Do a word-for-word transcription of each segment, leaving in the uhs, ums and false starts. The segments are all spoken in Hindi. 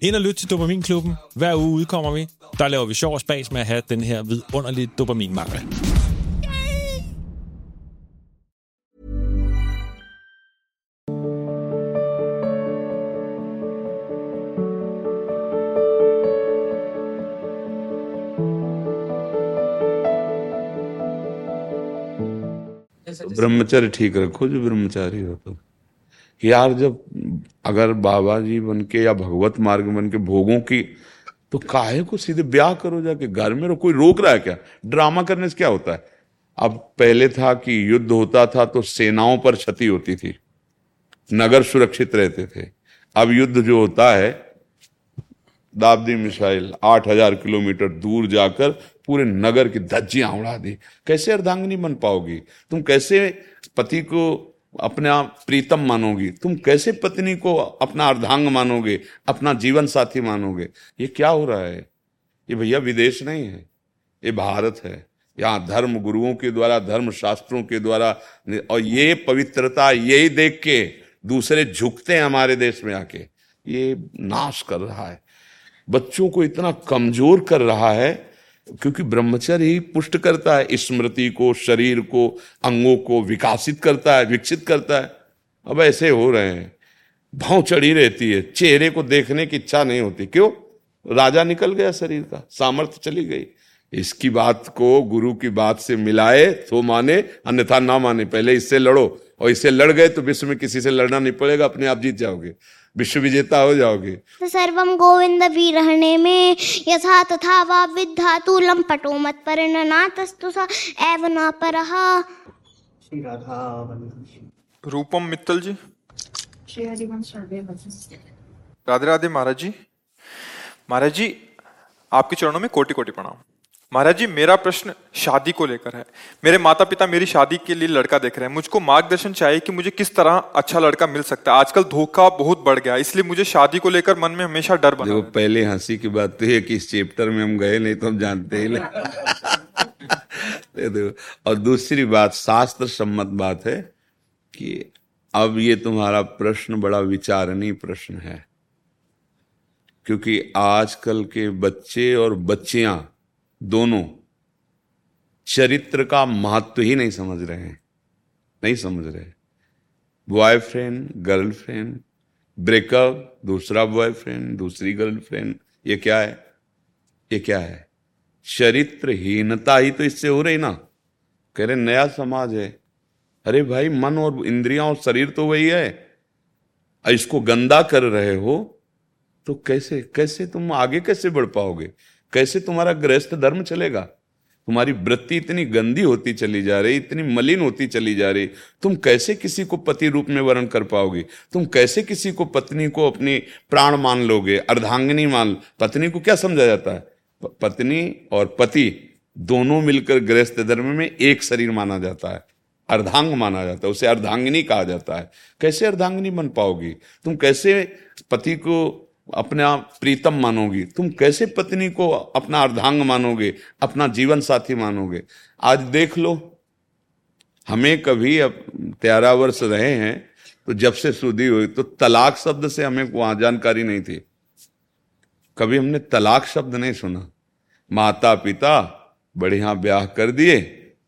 Ind og lyt til Dopaminklubben. Hver uge udkommer vi. Der laver vi sjov og spas med at have den her vidunderlige dopaminmangel. ब्रह्मचर्य ठीक रखो जो ब्रह्मचारी हो तुम यार। जब अगर बाबा जी बन के या भगवत मार्ग बन के भोगों की तो काहे को सीधे ब्याह करो जाके घर में। कोई रोक रहा है क्या? ड्रामा करने से क्या होता है? अब पहले था कि युद्ध होता था तो सेनाओं पर क्षति होती थी, नगर सुरक्षित रहते थे। अब युद्ध जो होता है, दाबदी मिसाइल आठ हजार किलोमीटर दूर जाकर पूरे नगर की धज्जियां उड़ा दी। कैसे अर्धांगिनी बन पाओगी तुम? कैसे पति को अपने आप प्रीतम मानोगी तुम? कैसे पत्नी को अपना अर्धांग मानोगे, अपना जीवन साथी मानोगे? ये क्या हो रहा है? ये भैया विदेश नहीं है, ये भारत है। यहाँ धर्म गुरुओं के द्वारा, धर्म शास्त्रों के द्वारा, और ये पवित्रता यही देख के दूसरे झुकते हैं हमारे देश में आके। ये नाश कर रहा है, बच्चों को इतना कमजोर कर रहा है, क्योंकि ब्रह्मचर्य ही पुष्ट करता है स्मृति को, शरीर को, अंगों को विकसित करता है, विकसित करता है। अब ऐसे हो रहे हैं, भाव चढ़ी रहती है, चेहरे को देखने की इच्छा नहीं होती। क्यों? राजा निकल गया शरीर का, सामर्थ्य चली गई। इसकी बात को गुरु की बात से मिलाए तो माने, अन्यथा ना माने। पहले इससे लड़ो, और इससे लड़ गए तो विश्व में किसी से लड़ना नहीं पड़ेगा, अपने आप जीत जाओगे, विश्व विजेता हो जाओगे। सर्वम गोविंद वीरहणे में यथा तथा वा विद्धातु लंपटो मत परिणनातस्तु सा एव न परह। रूपम मित्तल जी, राधे राधे। महाराज जी, महाराज जी आपके चरणों में कोटि कोटि प्रणाम। महाराज जी, मेरा प्रश्न शादी को लेकर है। मेरे माता पिता मेरी शादी के लिए लड़का देख रहे हैं। मुझको मार्गदर्शन चाहिए कि मुझे किस तरह अच्छा लड़का मिल सकता है। आजकल धोखा बहुत बढ़ गया, इसलिए मुझे शादी को लेकर मन में हमेशा डर बना है। पहले हंसी की बात तो है कि इस चैप्टर में हम गए नहीं तो हम जानते ही नहीं। और दूसरी बात, शास्त्र सम्मत बात है कि अब ये तुम्हारा प्रश्न बड़ा विचारणीय प्रश्न है, क्योंकि आजकल के बच्चे और बच्चियां दोनों चरित्र का महत्व ही नहीं समझ रहे हैं, नहीं समझ रहे। बॉयफ्रेंड, गर्लफ्रेंड, ब्रेकअप, दूसरा बॉयफ्रेंड, दूसरी गर्लफ्रेंड, ये क्या है? ये क्या है? चरित्रहीनता ही तो इससे हो रही ना। कह रहे नया समाज है। अरे भाई, मन और इंद्रियां और शरीर तो वही है, इसको गंदा कर रहे हो तो कैसे कैसे तुम आगे कैसे बढ़ पाओगे? कैसे तुम्हारा गृहस्थ धर्म चलेगा? तुम्हारी वृत्ति इतनी गंदी होती चली जा रही, इतनी मलिन होती चली जा रही। तुम कैसे किसी को पति रूप में वर्ण कर पाओगे? तुम कैसे किसी को, पत्नी को अपनी प्राण मान लोगे, अर्धांगिनी मान? पत्नी को क्या समझा जाता है? पत्नी और पति दोनों मिलकर गृहस्थ धर्म में एक शरीर माना जाता है, अर्धांग माना जाता है, उसे अर्धांगिनी कहा जाता है। कैसे अर्धांगिनी बन पाओगी तुम? कैसे पति को अपना प्रीतम मानोगी, तुम कैसे पत्नी को अपना अर्धांग मानोगे, अपना जीवन साथी मानोगे। आज देख लो, हमें कभी अब तेरह वर्ष रहे हैं, तो जब से सुधी हुई तो तलाक शब्द से हमें वहां जानकारी नहीं थी, कभी हमने तलाक शब्द नहीं सुना। माता पिता बढ़िया ब्याह कर दिए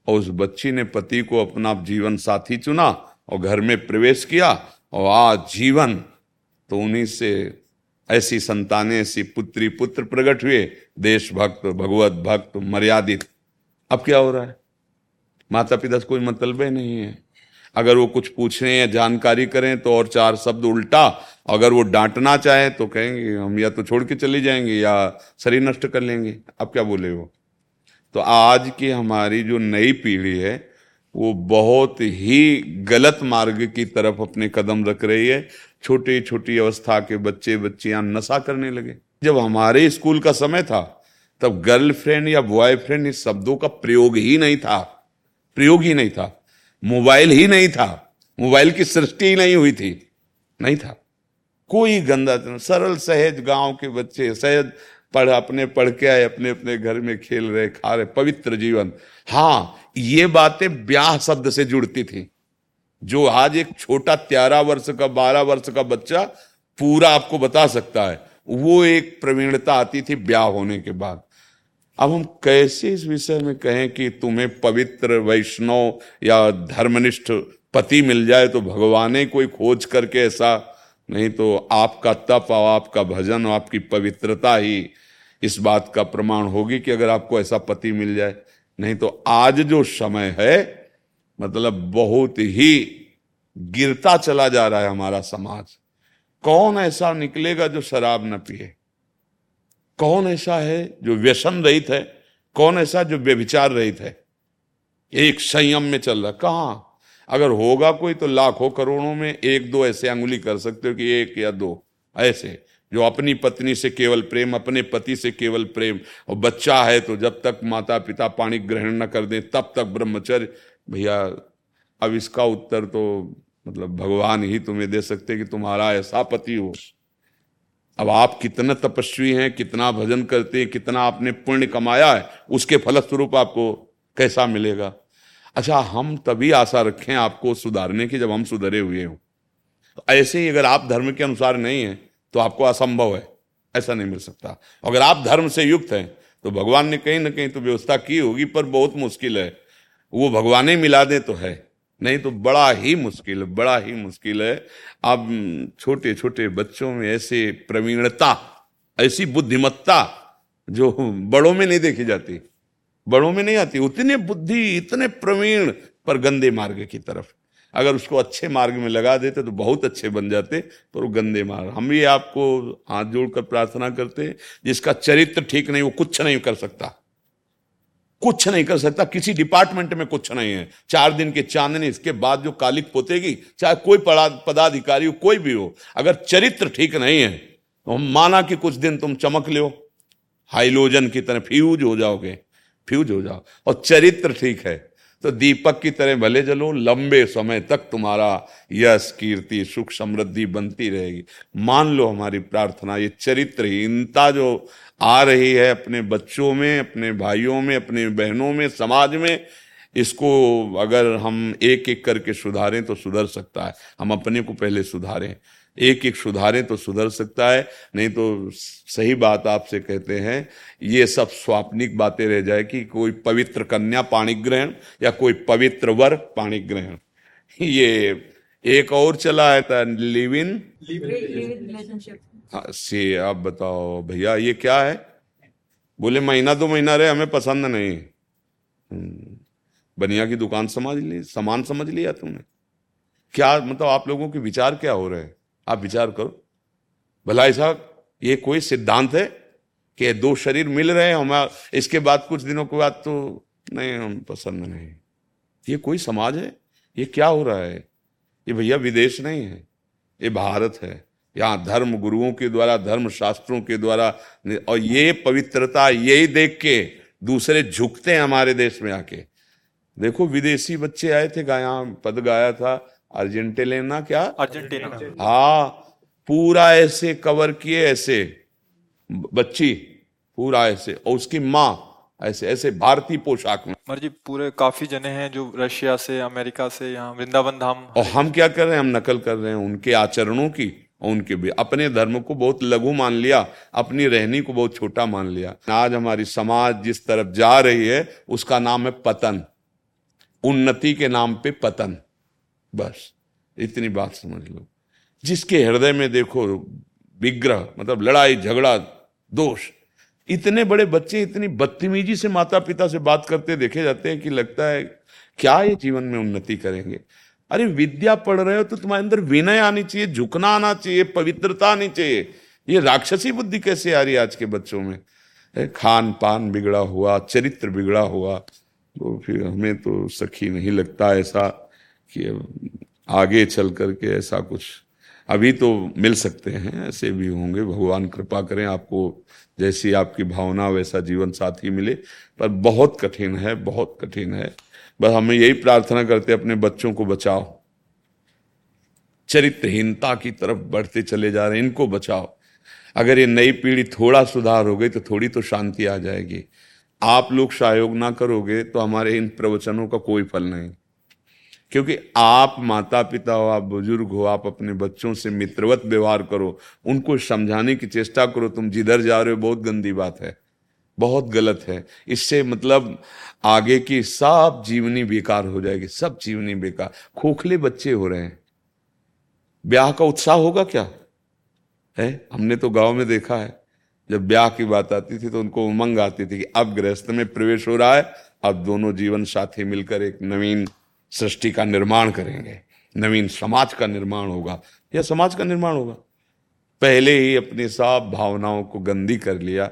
और उस बच्ची ने पति को अपना जीवन साथी चुना और घर में प्रवेश किया और आज जीवन, तो उन्हीं से ऐसी संतानें, ऐसी पुत्री पुत्र प्रकट हुए, देशभक्त, भगवत भक्त, मर्यादित। अब क्या हो रहा है, माता पिता से कोई मतलब ही नहीं है। अगर वो कुछ पूछने या जानकारी करें तो और चार शब्द उल्टा, अगर वो डांटना चाहे तो कहेंगे हम या तो छोड़ के चले जाएंगे या शरीर नष्ट कर लेंगे। अब क्या बोले वो। तो आज की हमारी जो नई पीढ़ी है वो बहुत ही गलत मार्ग की तरफ अपने कदम रख रही है। छोटी छोटी अवस्था के बच्चे बच्चियां नशा करने लगे। जब हमारे स्कूल का समय था तब गर्लफ्रेंड या बॉयफ्रेंड इस शब्दों का प्रयोग ही नहीं था, प्रयोग ही नहीं था, मोबाइल ही नहीं था, मोबाइल की सृष्टि ही नहीं हुई थी, नहीं था कोई गंदा। सरल सहज गांव के बच्चे सहज पढ़ अपने पढ़ के आए, अपने अपने घर में खेल रहे, खा रहे, पवित्र जीवन। हाँ, ये बातें ब्याह शब्द से जुड़ती थी। जो आज एक छोटा तेरह वर्ष का बारह वर्ष का बच्चा पूरा आपको बता सकता है, वो एक प्रवीणता आती थी ब्याह होने के बाद। अब हम कैसे इस विषय में कहें कि तुम्हें पवित्र वैष्णव या धर्मनिष्ठ पति मिल जाए तो भगवान ने कोई खोज करके ऐसा नहीं, तो आपका तप और आपका भजन और आपकी पवित्रता ही इस बात का प्रमाण होगी कि अगर आपको ऐसा पति मिल जाए। नहीं तो आज जो समय है, मतलब बहुत ही गिरता चला जा रहा है हमारा समाज। कौन ऐसा निकलेगा जो शराब न पिए, कौन ऐसा है जो व्यसन रहित है, कौन ऐसा जो व्यभिचार रहित है, एक संयम में चल रहा। कहाँ, अगर होगा कोई तो लाखों करोड़ों में एक दो ऐसे अंगुली कर सकते हो कि एक या दो ऐसे जो अपनी पत्नी से केवल प्रेम, अपने पति से केवल प्रेम, और बच्चा है तो जब तक माता पिता पानी ग्रहण न कर दें तब तक ब्रह्मचर्य। भैया, अब इसका उत्तर तो मतलब भगवान ही तुम्हें दे सकते कि तुम्हारा ऐसा पति हो। अब आप कितना तपस्वी हैं, कितना भजन करते हैं, कितना आपने पुण्य कमाया है, उसके फलस्वरूप आपको कैसा मिलेगा। अच्छा, हम तभी आशा रखें आपको सुधारने की जब हम सुधरे हुए हों। ऐसे ही अगर आप धर्म के अनुसार नहीं हैं तो आपको असंभव है, ऐसा नहीं मिल सकता। अगर आप धर्म से युक्त हैं तो भगवान ने कहीं ना कहीं तो व्यवस्था की होगी, पर बहुत मुश्किल है। वो भगवान ही मिला दे तो है, नहीं तो बड़ा ही मुश्किल, बड़ा ही मुश्किल है। अब छोटे छोटे बच्चों में ऐसे प्रवीणता, ऐसी बुद्धिमत्ता जो बड़ों में नहीं देखी जाती, बड़ों में नहीं आती, उतने बुद्धि, इतने प्रवीण, पर गंदे मार्ग की तरफ। अगर उसको अच्छे मार्ग में लगा देते तो बहुत अच्छे बन जाते, पर वो गंदे मार्ग। हम ये आपको हाथ जोड़कर प्रार्थना करते, जिसका चरित्र ठीक नहीं वो कुछ नहीं कर सकता, कुछ नहीं कर सकता, किसी डिपार्टमेंट में कुछ नहीं है। चार दिन के चांदनी इसके बाद जो कालिक पोतेगी, चाहे कोई पदाधिकारी हो, कोई भी हो, अगर चरित्र ठीक नहीं है तो हम माना कि कुछ दिन तुम चमक लो, हाइलोजन की तरह फ्यूज हो जाओगे, फ्यूज हो जाओ, और चरित्र ठीक है तो दीपक की तरह भले जलो, लंबे समय तक तुम्हारा यश कीर्ति सुख समृद्धि बनती रहेगी। मान लो हमारी प्रार्थना। ये चरित्रहीनता जो आ रही है अपने बच्चों में, अपने भाइयों में, अपने बहनों में, समाज में, इसको अगर हम एक एक करके सुधारें तो सुधर सकता है। हम अपने को पहले सुधारें, एक एक सुधारें तो सुधर सकता है। नहीं तो सही बात आपसे कहते हैं, ये सब स्वाप्निक बातें रह जाए कि कोई पवित्र कन्या पाणि ग्रहण या कोई पवित्र वर पाणि ग्रहण। ये एक और चला है था लिव इन रिलेशनशिप से। आप बताओ भैया ये क्या है। बोले महीना दो महीना रहे, हमें पसंद नहीं। बनिया की दुकान समझ ली, सामान समझ लिया तुमने। क्या मतलब आप लोगों के विचार क्या हो रहे हैं, आप विचार करो। भलाई साहब, ये कोई सिद्धांत है कि दो शरीर मिल रहे हैं, हमारे इसके बाद कुछ दिनों के बाद तो नहीं, हम पसंद नहीं। ये कोई समाज है, ये क्या हो रहा है। ये भैया विदेश नहीं है, ये भारत है। यहाँ धर्म गुरुओं के द्वारा, धर्म शास्त्रों के द्वारा, और ये पवित्रता यही देख के दूसरे झुकते हैं हमारे देश में आके। देखो विदेशी बच्चे आए थे, यहाँ पद गाया था अर्जेंटीना, क्या अर्जेंटीना, हाँ, पूरा ऐसे कवर किए, ऐसे बच्ची पूरा ऐसे, और उसकी माँ ऐसे ऐसे भारतीय पोशाक में। मर्जी पूरे काफी जने हैं जो रशिया से, अमेरिका से यहाँ वृंदावन धाम। और हम क्या कर रहे हैं, हम नकल कर रहे हैं उनके आचरणों की, और उनके भी अपने धर्म को बहुत लघु मान लिया, अपनी रहनी को बहुत छोटा मान लिया। आज हमारी समाज जिस तरफ जा रही है उसका नाम है पतन, उन्नति के नाम पे पतन। बस इतनी बात समझ लो। जिसके हृदय में देखो विग्रह, मतलब लड़ाई झगड़ा दोष। इतने बड़े बच्चे इतनी बदतमीजी से माता पिता से बात करते देखे जाते हैं कि लगता है क्या ये जीवन में उन्नति करेंगे। अरे विद्या पढ़ रहे हो तो तुम्हारे अंदर विनय आनी चाहिए, झुकना आना चाहिए, पवित्रता आनी चाहिए। ये राक्षसी बुद्धि कैसे आ रही है आज के बच्चों में। खान पान बिगड़ा हुआ, चरित्र बिगड़ा हुआ। तो फिर हमें तो सखी नहीं लगता ऐसा कि आगे चल करके ऐसा कुछ। अभी तो मिल सकते हैं, ऐसे भी होंगे, भगवान कृपा करें आपको जैसी आपकी भावना वैसा जीवन साथी मिले, पर बहुत कठिन है, बहुत कठिन है। बस हमें यही प्रार्थना करते अपने बच्चों को बचाओ, चरित्रहीनता की तरफ बढ़ते चले जा रहे हैं, इनको बचाओ। अगर ये नई पीढ़ी थोड़ा सुधार हो गई तो थोड़ी तो शांति आ जाएगी। आप लोग सहयोग ना करोगे तो हमारे इन प्रवचनों का कोई फल नहीं, क्योंकि आप माता पिता हो, आप बुजुर्ग हो, आप अपने बच्चों से मित्रवत व्यवहार करो, उनको समझाने की चेष्टा करो। तुम जिधर जा रहे हो बहुत गंदी बात है, बहुत गलत है। इससे मतलब आगे की सब जीवनी बेकार हो जाएगी, सब जीवनी बेकार। खोखले बच्चे हो रहे हैं। ब्याह का उत्साह होगा क्या है। हमने तो गांव में देखा है, जब ब्याह की बात आती थी तो उनको उमंग आती थी कि अब गृहस्थ में प्रवेश हो रहा है, अब दोनों जीवन साथी मिलकर एक नवीन सृष्टि का निर्माण करेंगे, नवीन समाज का निर्माण होगा या समाज का निर्माण होगा। पहले ही अपनी सब भावनाओं को गंदी कर लिया।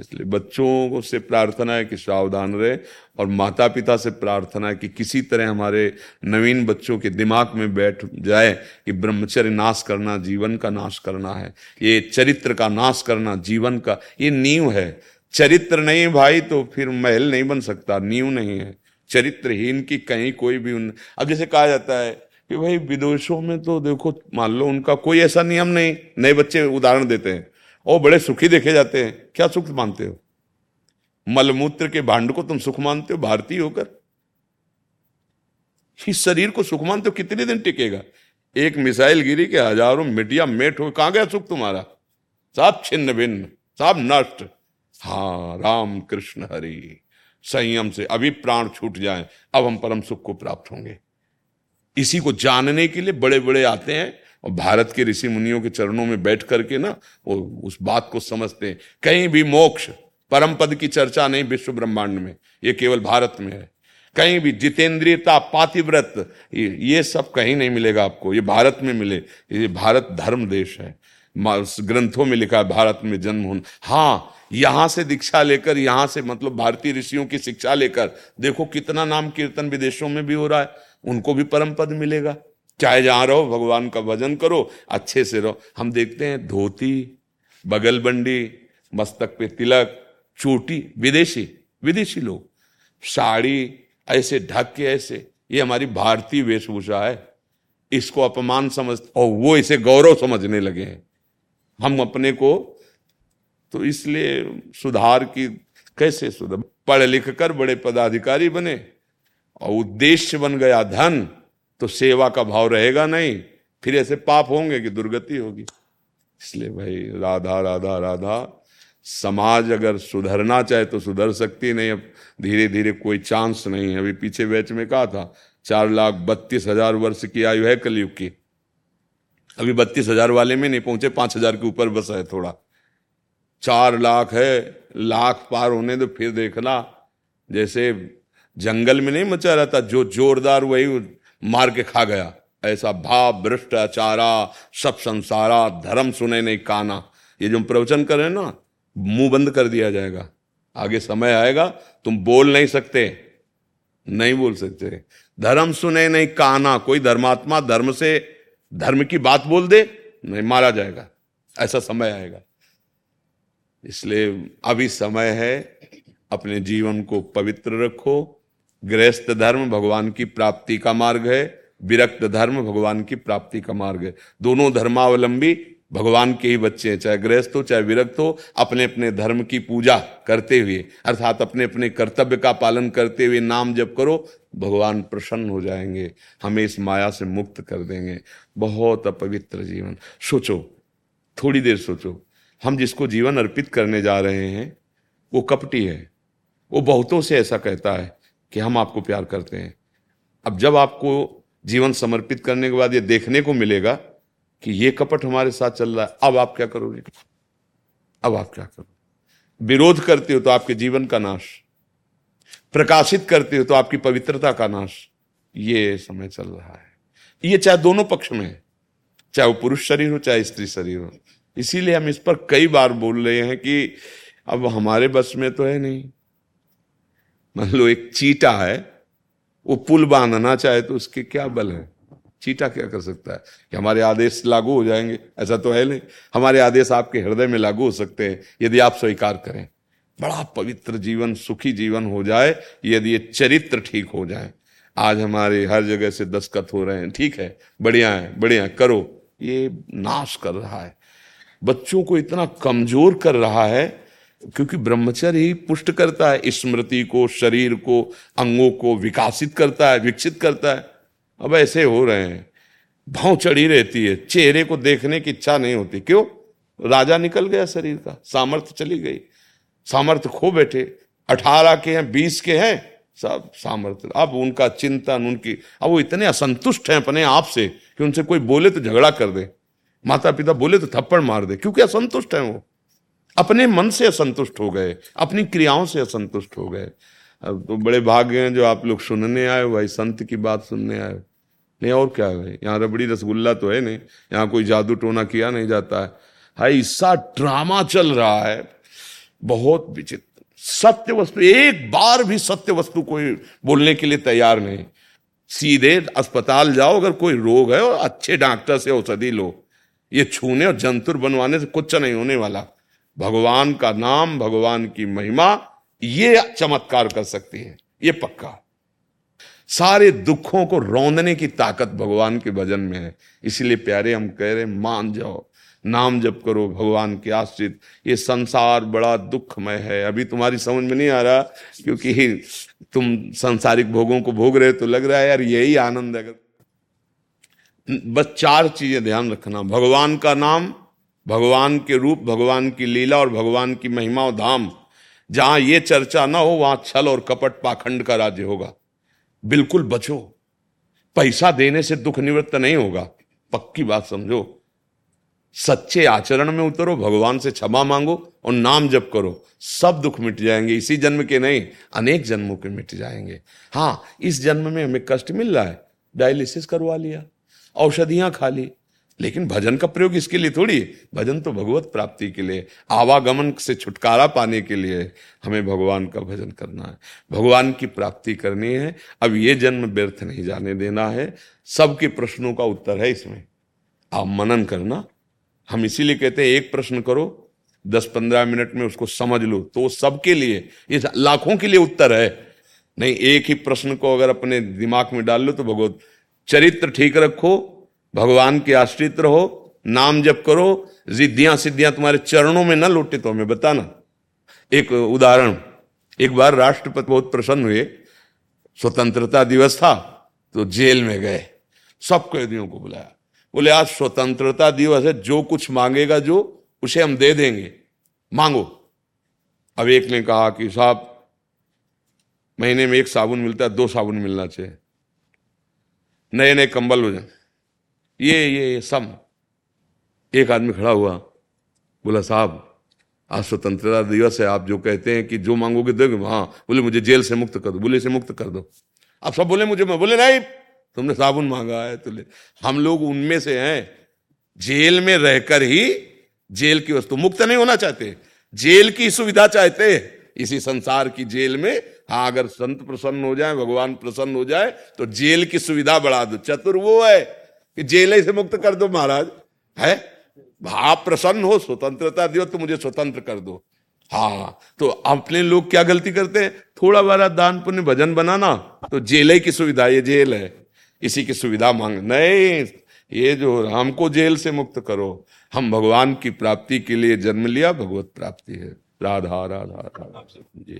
इसलिए बच्चों से प्रार्थना है कि सावधान रहे, और माता पिता से प्रार्थना है कि किसी तरह हमारे नवीन बच्चों के दिमाग में बैठ जाए कि ब्रह्मचर्य नाश करना जीवन का नाश करना है, ये चरित्र का नाश करना जीवन का, ये नींव है। चरित्र नहीं भाई तो फिर महल नहीं बन सकता। नींव नहीं है चरित्रहीन की कहीं कोई भी उन... अब जैसे कहा जाता है कि भाई विदेशों में तो देखो, मान लो उनका कोई ऐसा नियम नहीं, नए बच्चे उदाहरण देते हैं, और बड़े सुखी देखे जाते हैं। क्या सुख मानते हो, मलमूत्र के भांड को तुम सुख मानते हो भारतीय होकर, इस शरीर को सुख मानते हो। कितने दिन टिकेगा, एक मिसाइल गिरी के हजारों मिडिया मेट हो, कहां गया सुख तुम्हारा, सब छिन्न भिन्न, सब नष्ट। हाँ राम कृष्ण हरि, संयम से अभी प्राण छूट जाए, अब हम परम सुख को प्राप्त होंगे। इसी को जानने के लिए बड़े बड़े आते हैं और भारत के ऋषि मुनियों के चरणों में बैठ करके ना वो उस बात को समझते हैं। कहीं भी मोक्ष परम पद की चर्चा नहीं विश्व ब्रह्मांड में, ये केवल भारत में है। कहीं भी जितेंद्रियता, पातिव्रत, ये सब कहीं नहीं मिलेगा आपको, ये भारत में मिले। ये भारत धर्म देश है, ग्रंथों में लिखा है भारत में जन्म होना। हाँ, यहाँ से दीक्षा लेकर, यहाँ से मतलब भारतीय ऋषियों की शिक्षा लेकर देखो कितना नाम कीर्तन विदेशों में भी हो रहा है, उनको भी परम पद मिलेगा। चाहे जहाँ रहो भगवान का भजन करो, अच्छे से रहो। हम देखते हैं धोती, बगल बंडी, मस्तक पे तिलक, चोटी, विदेशी विदेशी लोग साड़ी ऐसे ढक के ऐसे, ये हमारी भारतीय वेशभूषा है। इसको अपमान समझ, और वो इसे गौरव समझने लगे हैं हम अपने को। तो इसलिए सुधार की कैसे सुधार, पढ़ लिख कर बड़े पदाधिकारी बने और उद्देश्य बन गया धन, तो सेवा का भाव रहेगा नहीं, फिर ऐसे पाप होंगे कि दुर्गति होगी। इसलिए भाई राधा राधा राधा। समाज अगर सुधरना चाहे तो सुधर सकती नहीं, अब धीरे धीरे कोई चांस नहीं है। अभी पीछे बैच में कहा था चार लाख बत्तीस हजार वर्ष की आयु है कलयुग की, अभी बत्तीस हजार वाले में नहीं पहुंचे, पांच हजार के ऊपर बस है थोड़ा। चार लाख है, लाख पार होने तो फिर देखना। जैसे जंगल में नहीं मचा रहता, जो जोरदार वही मार के खा गया, ऐसा भाव भ्रष्टाचारा सब संसारा, धर्म सुने नहीं काना। ये जो प्रवचन कर रहे हैं ना, मुंह बंद कर दिया जाएगा। आगे समय आएगा तुम बोल नहीं सकते, नहीं बोल सकते। धर्म सुने नहीं काना, कोई धर्मात्मा धर्म से धर्म की बात बोल दे नहीं, मारा जाएगा। ऐसा समय आएगा। इसलिए अभी समय है, अपने जीवन को पवित्र रखो। गृहस्थ धर्म भगवान की प्राप्ति का मार्ग है, विरक्त धर्म भगवान की प्राप्ति का मार्ग है। दोनों धर्मावलंबी भगवान के ही बच्चे हैं, चाहे गृहस्थ हो चाहे विरक्त हो, अपने अपने धर्म की पूजा करते हुए अर्थात अपने अपने कर्तव्य का पालन करते हुए नाम जप करो, भगवान प्रसन्न हो जाएंगे, हमें इस माया से मुक्त कर देंगे। बहुत अपवित्र जीवन। सोचो, थोड़ी देर सोचो, हम जिसको जीवन अर्पित करने जा रहे हैं वो कपटी है, वो बहुतों से ऐसा कहता है कि हम आपको प्यार करते हैं। अब जब आपको जीवन समर्पित करने के बाद ये देखने को मिलेगा कि ये कपट हमारे साथ चल रहा है, अब आप क्या करोगे? अब आप क्या करोगे? विरोध करते हो तो आपके जीवन का नाश, प्रकाशित करते हो तो आपकी पवित्रता का नाश। ये समय चल रहा है, ये चाहे दोनों पक्ष में है, चाहे वो पुरुष शरीर हो चाहे स्त्री शरीर हो। इसीलिए हम इस पर कई बार बोल रहे हैं कि अब हमारे बस में तो है नहीं। मान लो एक चीटा है, वो पुल बांधना चाहे तो उसके क्या बल है? चीटा क्या कर सकता है कि हमारे आदेश लागू हो जाएंगे? ऐसा तो है नहीं। हमारे आदेश आपके हृदय में लागू हो सकते हैं यदि आप स्वीकार करें। बड़ा पवित्र जीवन, सुखी जीवन हो जाए यदि ये चरित्र ठीक हो जाए। आज हमारे हर जगह से दस्तखत हो रहे हैं, ठीक है, बढ़िया है, बढ़िया करो, ये नाश कर रहा है, बच्चों को इतना कमजोर कर रहा है, क्योंकि ब्रह्मचर्य ही पुष्ट करता है स्मृति को, शरीर को, अंगों को विकसित करता है, विकसित करता है। अब ऐसे हो रहे हैं, भाव चढ़ी रहती है, चेहरे को देखने की इच्छा नहीं होती। क्यों? राजा निकल गया शरीर का, सामर्थ्य चली गई, सामर्थ्य खो बैठे। अठारह के हैं, बीस के हैं, सब सामर्थ्य। अब उनका चिंतन, उनकी, अब वो इतने असंतुष्ट हैं अपने आप से कि उनसे कोई बोले तो झगड़ा कर दे, माता पिता बोले तो थप्पड़ मार दे, क्योंकि असंतुष्ट हैं वो, अपने मन से असंतुष्ट हो गए, अपनी क्रियाओं से असंतुष्ट हो गए। अब तो बड़े भाग्य हैं जो आप लोग सुनने आए हो, भाई संत की बात सुनने आए हो। नहीं और क्या है भाई, यहाँ रबड़ी रसगुल्ला तो है नहीं, यहाँ कोई जादू टोना किया नहीं जाता है। हाई ऐसा ड्रामा चल रहा है, बहुत विचित्र। सत्य वस्तु, एक बार भी सत्य वस्तु कोई बोलने के लिए तैयार नहीं। सीधे अस्पताल जाओ अगर कोई रोग है, और अच्छे डॉक्टर से औषधि लो। ये छूने और जंतुर बनवाने से कुछ नहीं होने वाला। भगवान का नाम, भगवान की महिमा, ये चमत्कार कर सकती है, ये पक्का। सारे दुखों को रौंदने की ताकत भगवान के भजन में है। इसीलिए प्यारे, हम कह रहे मान जाओ, नाम जप करो, भगवान के आश्रित। ये संसार बड़ा दुखमय है, अभी तुम्हारी समझ में नहीं आ रहा, क्योंकि तुम सांसारिक भोगों को भोग रहे तो लग रहा है यार यही आनंद है। बस चार चीजें ध्यान रखना, भगवान का नाम, भगवान के रूप, भगवान की लीला और भगवान की महिमा और धाम। जहां ये चर्चा ना हो वहां छल और कपट, पाखंड का राज्य होगा। बिल्कुल बचो, पैसा देने से दुख निवृत्त नहीं होगा, पक्की बात समझो। सच्चे आचरण में उतरो, भगवान से क्षमा मांगो और नाम जप करो, सब दुख मिट जाएंगे। इसी जन्म के नहीं, अनेक जन्मों के मिट जाएंगे। हाँ, इस जन्म में हमें कष्ट मिल रहा है, डायलिसिस करवा लिया, औषधियां खा ली, लेकिन भजन का प्रयोग इसके लिए थोड़ी। भजन तो भगवत प्राप्ति के लिए, आवागमन से छुटकारा पाने के लिए हमें भगवान का भजन करना है, भगवान की प्राप्ति करनी है। अब ये जन्म व्यर्थ नहीं जाने देना है। सबके प्रश्नों का उत्तर है इसमें, आप मनन करना। हम इसीलिए कहते हैं एक प्रश्न करो, दस पंद्रह मिनट में उसको समझ लो, तो सबके लिए, इस लाखों के लिए उत्तर है। नहीं, एक ही प्रश्न को अगर अपने दिमाग में डाल लो तो भगवत। चरित्र ठीक रखो, भगवान के आश्रित रहो, नाम जप करो। रिद्धियां सिद्धियां तुम्हारे चरणों में न लौटे तो हमें बताना। एक उदाहरण, एक बार राष्ट्रपति बहुत प्रसन्न हुए, स्वतंत्रता दिवस था तो जेल में गए, सब कैदियों को बुलाया, बोले आज स्वतंत्रता दिवस है, जो कुछ मांगेगा जो उसे हम दे देंगे, मांगो। अब एक ने कहा कि साहब महीने में एक साबुन मिलता है, दो साबुन मिलना चाहिए, नए नए कंबल हो जाए, ये ये ये सम। एक आदमी खड़ा हुआ, बोला साहब आज स्वतंत्रता दिवस है, आप जो कहते हैं कि जो मांगोगे दोगे। हाँ, बोले मुझे जेल से मुक्त कर दो, बोले इसे मुक्त कर दो। आप सब बोले मुझे, बोले नहीं तुमने साबुन मांगा है तो ले। हम लोग उनमें से हैं, जेल में रहकर ही जेल की वस्तु, मुक्त नहीं होना चाहते, जेल की सुविधा चाहते, इसी संसार की जेल में। हाँ, अगर संत प्रसन्न हो जाए, भगवान प्रसन्न हो जाए तो जेल की सुविधा बढ़ा दो। चतुर वो है कि जेल से मुक्त कर दो महाराज, है आप प्रसन्न हो, स्वतंत्रता दिवस तो मुझे स्वतंत्र कर दो। हाँ, तो अपने लोग क्या गलती करते हैं, थोड़ा बड़ा दान पुण्य भजन बनाना तो जेल की सुविधा, ये जेल है, इसी की सुविधा मांग। नहीं, ये जो हमको जेल से मुक्त करो, हम भगवान की प्राप्ति के लिए जन्म लिया, भगवत प्राप्ति है। राधा राधा राधा जी।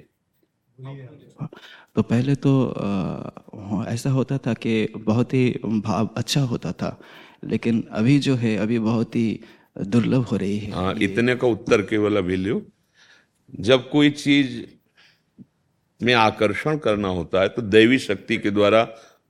तो पहले तो आ, ऐसा होता था कि बहुत ही भाव अच्छा होता था, लेकिन अभी जो है अभी बहुत ही दुर्लभ हो रही है। हाँ, इतने का उत्तर केवल अभी लियो। जब कोई चीज में आकर्षण करना होता है तो दैवी शक्ति के द्वारा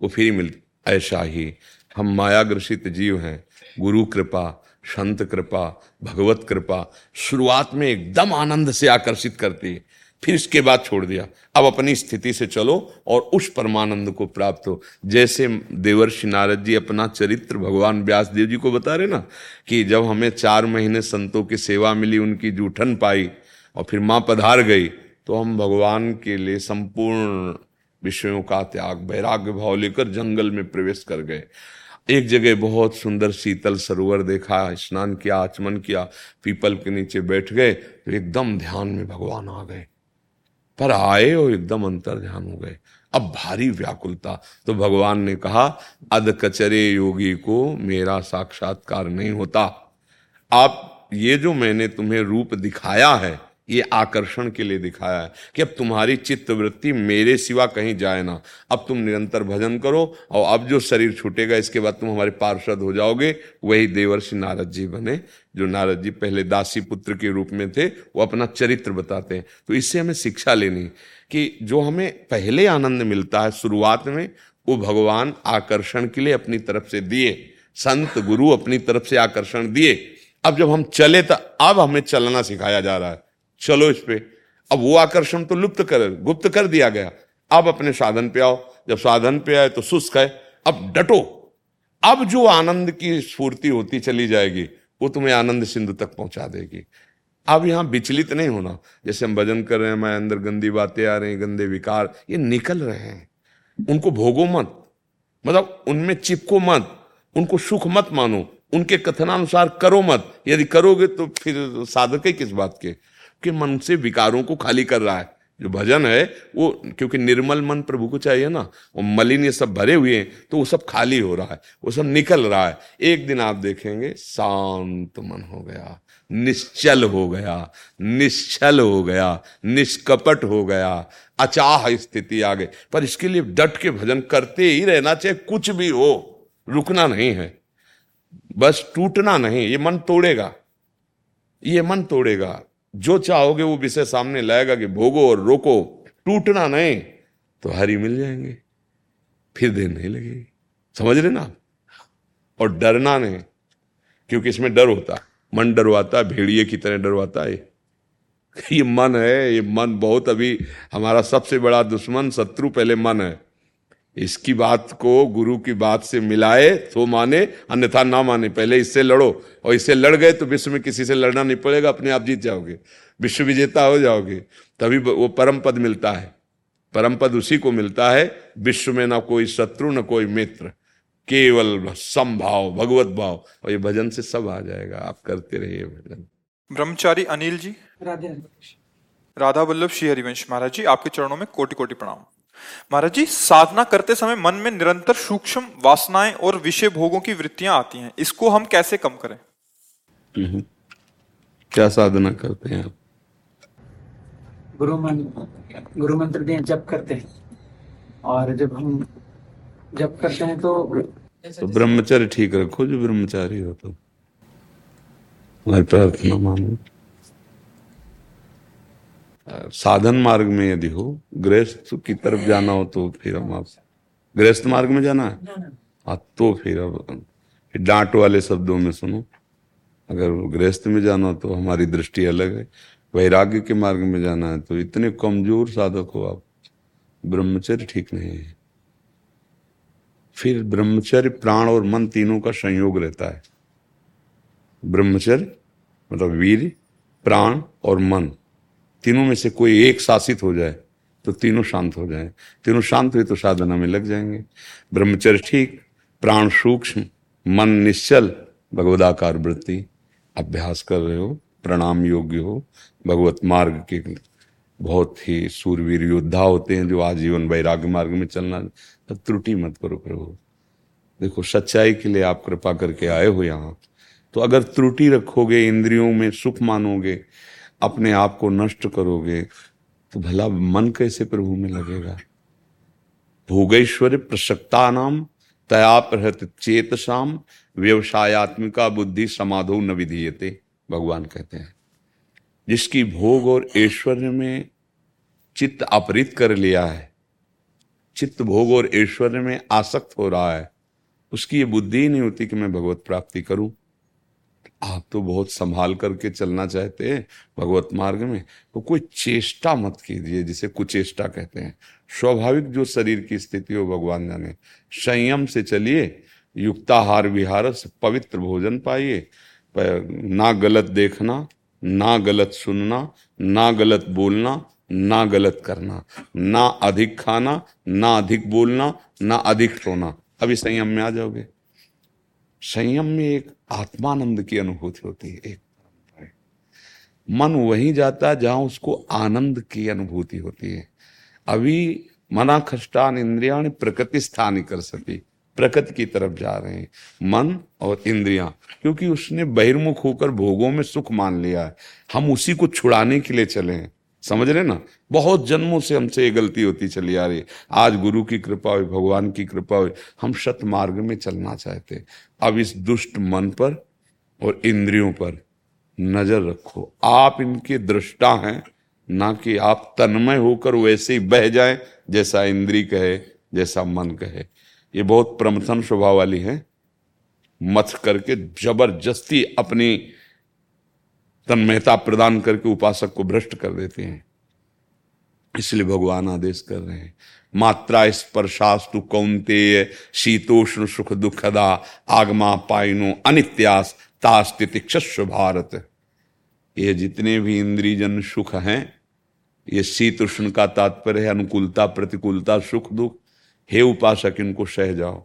वो फ्री मिलती। ऐसा ही हम मायाग्रसित जीव हैं। गुरु कृपा, संत कृपा, भगवत कृपा शुरुआत में एकदम आनंद से आकर्षित करती है, फिर इसके बाद छोड़ दिया। अब अपनी स्थिति से चलो और उस परमानंद को प्राप्त हो। जैसे देवर्षि नारद जी अपना चरित्र भगवान व्यास देव जी को बता रहे ना, कि जब हमें चार महीने संतों की सेवा मिली, उनकी जूठन पाई और फिर माँ पधार गई, तो हम भगवान के लिए संपूर्ण विषयों का त्याग वैराग्य भाव लेकर जंगल में प्रवेश कर गए। एक जगह बहुत सुंदर शीतल सरोवर देखा, स्नान किया, आचमन किया, पीपल के नीचे बैठ गए, तो एकदम ध्यान में भगवान आ गए। पर आए और एकदम अंतर ध्यान हो गए। अब भारी व्याकुलता, तो भगवान ने कहा, अध कचरे योगी को मेरा साक्षात्कार नहीं होता। आप ये जो मैंने तुम्हें रूप दिखाया है, ये आकर्षण के लिए दिखाया है कि अब तुम्हारी चित्तवृत्ति मेरे सिवा कहीं जाए ना। अब तुम निरंतर भजन करो और अब जो शरीर छूटेगा इसके बाद तुम हमारे पार्षद हो जाओगे। वही देवर्षि नारद जी बने, जो नारद जी पहले दासी पुत्र के रूप में थे, वो अपना चरित्र बताते हैं। तो इससे हमें शिक्षा लेनी कि जो हमें पहले आनंद मिलता है शुरुआत में, वो भगवान आकर्षण के लिए अपनी तरफ से दिए, संत गुरु अपनी तरफ से आकर्षण दिए। अब जब हम चले तो अब हमें चलना सिखाया जा रहा है, चलो इस पे। अब वो आकर्षण तो लुप्त कर गुप्त कर दिया गया। अब अपने साधन पे आओ। जब साधन पे आए तो शुष्क है, अब डटो। अब जो आनंद की स्फूर्ति होती चली जाएगी वो तुम्हें आनंद सिंधु तक पहुंचा देगी। अब यहाँ विचलित नहीं होना। जैसे हम भजन कर रहे हैं, हमारे अंदर गंदी बातें आ रही हैं, गंदे विकार ये निकल रहे हैं, उनको भोगो मत, मतलब उनमें चिपको मत, उनको सुख मत मानो, उनके कथनानुसार करो मत। यदि करोगे तो फिर साधक ही किस बात के, के मन से विकारों को खाली कर रहा है। जो भजन है वो, क्योंकि निर्मल मन प्रभु को चाहिए ना, वो मलिन ये सब भरे हुए हैं, तो वो सब खाली हो रहा है, वो सब निकल रहा है। एक दिन आप देखेंगे शांत मन हो गया, निश्चल हो गया, निश्चल हो गया, निष्कपट हो गया, अचाह स्थिति आ गई। पर इसके लिए डट के भजन करते ही रहना चाहिए, कुछ भी हो रुकना नहीं है, बस टूटना नहीं। ये मन तोड़ेगा, ये मन तोड़ेगा। जो चाहोगे वो विषय सामने लाएगा कि भोगो और रोको, टूटना नहीं, तो हरी मिल जाएंगे, फिर देर नहीं लगेगी। समझ रहे ना? और डरना नहीं, क्योंकि इसमें डर होता, मन डरवाता, भेड़िए की तरह डरवाता है। ये मन है, ये मन बहुत, अभी हमारा सबसे बड़ा दुश्मन शत्रु पहले मन है। इसकी बात को गुरु की बात से मिलाए तो माने, अन्यथा ना माने। पहले इससे लड़ो, और इससे लड़ गए तो विश्व में किसी से लड़ना नहीं पड़ेगा, अपने आप जीत जाओगे, विश्व विजेता हो जाओगे। तभी वो परम पद मिलता है। परम पद उसी को मिलता है, विश्व में ना कोई शत्रु ना कोई मित्र, केवल समभाव भगवत भाव। और ये भजन से सब आ जाएगा, आप करते रहिए भजन। ब्रह्मचारी अनिल जी। राधा वल्लभ श्री हरिवंश महाराज जी, आपके चरणों में कोटि कोटि प्रणाम। महाराज जी, साधना करते समय मन में निरंतर सूक्ष्म वासनाएं और विषय भोगों की वृत्तियां आती हैं, इसको हम कैसे कम करें? क्या साधना करते हैं आप? गुरु मंत्र, गुरु मंत्र दिए जप करते हैं। और जब हम जप करते हैं तो, तो ब्रह्मचर्य ठीक रखो, जो ब्रह्मचारी हो तो प्रार्थना मानो। साधन मार्ग में यदि हो, गृहस्थ की तरफ जाना हो तो फिर हम आप गृहस्थ मार्ग में जाना है। हाँ, तो फिर अब डांट वाले शब्दों में सुनो। अगर गृहस्थ में जाना हो तो हमारी दृष्टि अलग है। वैराग्य के मार्ग में जाना है तो इतने कमजोर साधक हो आप, ब्रह्मचर्य ठीक नहीं है। फिर ब्रह्मचर्य प्राण और मन तीनों का संयोग रहता है। ब्रह्मचर्य मतलब वीर, प्राण और मन तीनों में से कोई एक शासित हो जाए तो तीनों शांत हो जाए। तीनों शांत हुए तो साधना में लग जाएंगे। ब्रह्मचर्य ठीक, प्राण सूक्ष्म, मन निश्चल, भगवदाकार वृत्ति अभ्यास कर रहे हो, प्रणाम योग्य हो। भगवत मार्ग के बहुत ही सूरवीर योद्धा होते हैं जो आजीवन वैराग्य मार्ग में चलना। तब त्रुटि मत करो प्रभु। देखो, सच्चाई के लिए आप कृपा करके आए हो यहाँ, तो अगर त्रुटि रखोगे, इंद्रियों में सुख मानोगे, अपने आप को नष्ट करोगे, तो भला मन कैसे प्रभु में लगेगा। भोगैश्वर्य प्रसक्ता नाम तयापहृत चेतसाम व्यवसायत्मिका बुद्धि समाधो न विधीयते, भगवान कहते हैं। जिसकी भोग और ऐश्वर्य में चित्त अपहृत कर लिया है, चित्त भोग और ऐश्वर्य में आसक्त हो रहा है, उसकी ये बुद्धि ही नहीं होती कि मैं भगवत प्राप्ति करूं। आप तो बहुत संभाल करके चलना चाहते हैं भगवत मार्ग में, तो कोई चेष्टा मत कीजिए जिसे कुचेष्टा कहते हैं। स्वाभाविक जो शरीर की स्थिति हो भगवान जाने, संयम से चलिए। युक्ताहार विहार से पवित्र भोजन पाइए, ना गलत देखना, ना गलत सुनना, ना गलत बोलना, ना गलत करना, ना अधिक खाना, ना अधिक बोलना, ना अधिक सोना। अभी संयम में आ जाओगे। संयम में एक आत्मानंद की अनुभूति होती है। एक मन वहीं जाता है जहां उसको आनंद की अनुभूति होती है। अभी मना खष्टान इंद्रियां प्रकृति स्थानी कर सती, प्रकृति की तरफ जा रहे हैं मन और इंद्रियां, क्योंकि उसने बहिर्मुख होकर भोगों में सुख मान लिया है। हम उसी को छुड़ाने के लिए चले हैं, समझ रहे ना। बहुत जन्मों से हमसे ये गलती होती चली आ रही। आज गुरु की कृपा हुई, भगवान की कृपा हुई, हम सतमार्ग में चलना चाहते। अब इस दुष्ट मन पर और इंद्रियों पर नजर रखो। आप इनके दृष्टा हैं, ना कि आप तन्मय होकर वैसे ही बह जाएं जैसा इंद्री कहे, जैसा मन कहे। ये बहुत प्रमथन स्वभाव वाली है, मथ करके जबरदस्ती अपनी तन्मयता प्रदान करके उपासक को भ्रष्ट कर देते हैं। इसलिए भगवान आदेश कर रहे हैं, मात्रा स्पर्शास्तु कौन्तेय शीतोष्ण सुख दुखदा आगमा पायनो अनित्यास तास तितिक्षस्व भारत। ये जितने भी इंद्रियजन सुख हैं, ये शीत उष्ण का तात्पर्य है अनुकूलता प्रतिकूलता सुख दुख। हे उपासक, इनको सह जाओ।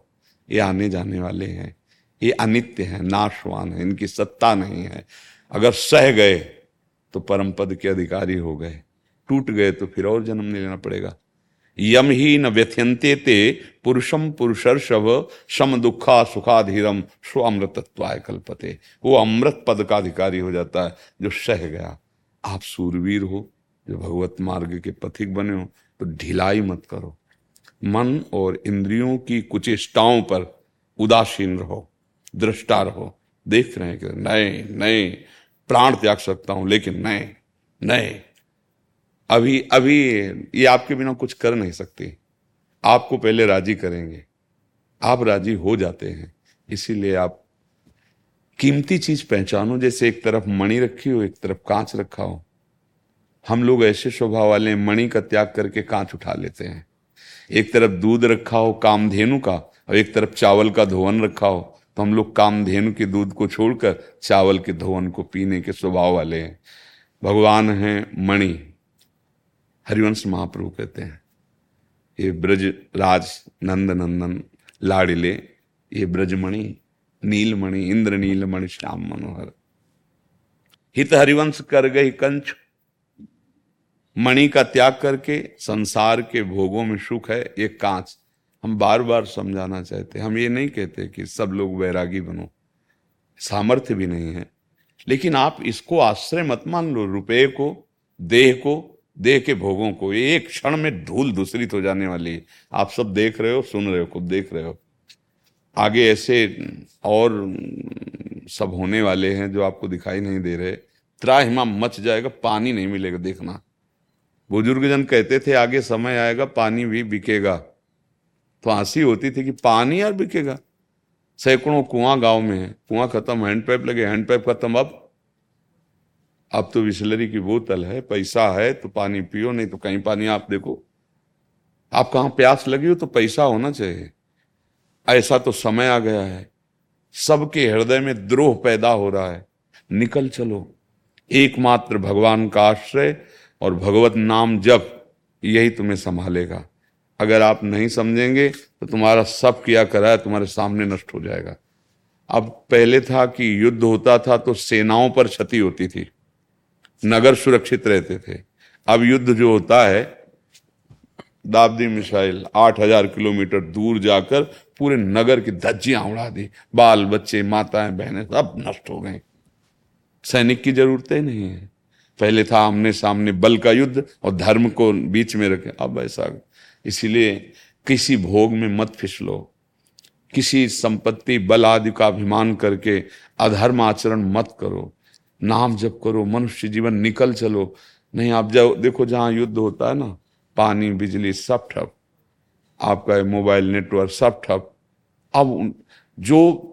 ये आने जाने वाले हैं, ये अनित्य हैं, नाशवान हैं, इनकी सत्ता नहीं है। अगर सह गए तो परम पद के अधिकारी हो गए, टूट गए तो फिर और जन्म नहीं लेना पड़ेगा। यम ही न व्यथ्यन्ते ते पुरुषम पुरुषर्षव सम दुखा सुखाधीरम स्व अमृतत्वाय कल्पते। वो अमृत पद का अधिकारी हो जाता है जो सह गया। आप सूरवीर हो, जो भगवत मार्ग के पथिक बने हो, तो ढिलाई मत करो। मन और इंद्रियों की कुचेष्टाओं पर उदासीन रहो, दृष्टा रहो। देख रहे हैं कि नए नए प्राण त्याग सकता हूं, लेकिन नए नए अभी अभी ये आपके बिना कुछ कर नहीं सकते। आपको पहले राजी करेंगे, आप राजी हो जाते हैं। इसीलिए आप कीमती चीज पहचानो। जैसे एक तरफ मणि रखी हो, एक तरफ कांच रखा हो। हम लोग ऐसे स्वभाव वाले मणि का त्याग करके कांच उठा लेते हैं। एक तरफ दूध रखा हो कामधेनु का और एक तरफ चावल का धोवन रखा हो, तो हम लोग कामधेनु के दूध को छोड़कर चावल के धोवन को पीने के स्वभाव वाले हैं। भगवान हैं मणि। हरिवंश महाप्रभु कहते हैं, ये ब्रज राज नंद नंदन लाडिले, ये ब्रजमणि नीलमणि इंद्र नीलमणि श्याम मनोहर। हित हरिवंश कर गई कंच। मणि का त्याग करके संसार के भोगों में सुख है, ये कांच। हम बार बार समझाना चाहते हैं। हम ये नहीं कहते कि सब लोग वैरागी बनो, सामर्थ्य भी नहीं है, लेकिन आप इसको आश्रय मत मान लो। रुपये को, देह को, देह के भोगों को। ये एक क्षण में धूल दूसरित हो जाने वाली है। आप सब देख रहे हो, सुन रहे हो, खूब देख रहे हो। आगे ऐसे और सब होने वाले हैं जो आपको दिखाई नहीं दे रहे। त्राहिमा मच जाएगा, पानी नहीं मिलेगा। देखना, बुजुर्ग जन कहते थे आगे समय आएगा पानी भी बिकेगा, तो हंसी होती थी कि पानी यार बिकेगा। सैकड़ों कुआं गांव में है, कुआं खत्म, हैंडपैप लगे, हैंडपैप खत्म। अब अब तो बिसलरी की बोतल है, पैसा है तो पानी पियो, नहीं तो कहीं पानी। आप देखो, आप कहाँ प्यास लगी हो तो पैसा होना चाहिए। ऐसा तो समय आ गया है। सबके हृदय में द्रोह पैदा हो रहा है। निकल चलो, एकमात्र भगवान का आश्रय और भगवत नाम जप, यही तुम्हें संभालेगा। अगर आप नहीं समझेंगे तो तुम्हारा सब किया कराया तुम्हारे सामने नष्ट हो जाएगा। अब पहले था कि युद्ध होता था तो सेनाओं पर क्षति होती थी, नगर सुरक्षित रहते थे। अब युद्ध जो होता है दाबदी मिसाइल आठ हजार किलोमीटर दूर जाकर पूरे नगर की धज्जियां उड़ा दी। बाल बच्चे माताएं बहनें सब नष्ट हो गए। सैनिक की जरूरत ही नहीं है। पहले था आमने सामने बल का युद्ध और धर्म को बीच में रखे, अब ऐसा। इसीलिए किसी भोग में मत फिसलो, किसी संपत्ति बल आदि का अभिमान करके अधर्म आचरण मत करो। नाम जप करो, मनुष्य जीवन निकल चलो। नहीं आप जाओ, देखो जहाँ युद्ध होता है ना, पानी बिजली सब ठप, आपका मोबाइल नेटवर्क सब ठप। अब जो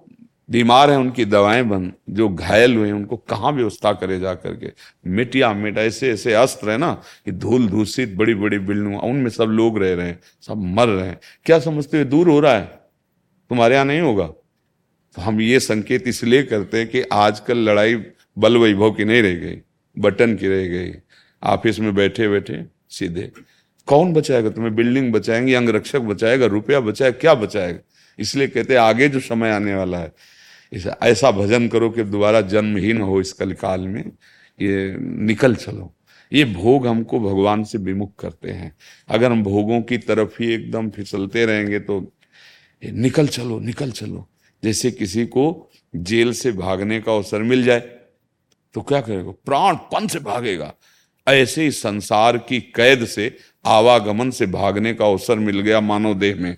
बीमार हैं उनकी दवाएं बंद, जो घायल हुए उनको कहाँ व्यवस्था करे जा करके। मिटिया मिटा ऐसे ऐसे अस्त्र है ना कि धूल दूषित बड़ी बड़ी बिल्डिंग उनमें सब लोग रह रहे हैं, सब मर रहे हैं। क्या समझते हो दूर हो रहा है, तुम्हारे यहाँ नहीं होगा। तो हम ये संकेत इसलिए करते हैं कि आजकल लड़ाई बल वैभव की नहीं रह गई, बटन की रह गई। ऑफिस में बैठे बैठे सीधे कौन बचाएगा तुम्हें? बिल्डिंग बचाएंगे, अंगरक्षक बचाएगा, रुपया बचाएगा, क्या बचाएगा? इसलिए कहते हैं आगे जो समय आने वाला है ऐसा भजन करो कि दोबारा जन्म ही न हो इस कलिकाल में। ये निकल चलो। ये भोग हमको भगवान से विमुख करते हैं। अगर हम भोगों की तरफ ही एकदम फिसलते रहेंगे तो निकल चलो निकल चलो। जैसे किसी को जेल से भागने का अवसर मिल जाए तो क्या करेगा? प्राणपण से भागेगा। ऐसे ही संसार की कैद से, आवागमन से भागने का अवसर मिल गया मानव देह में।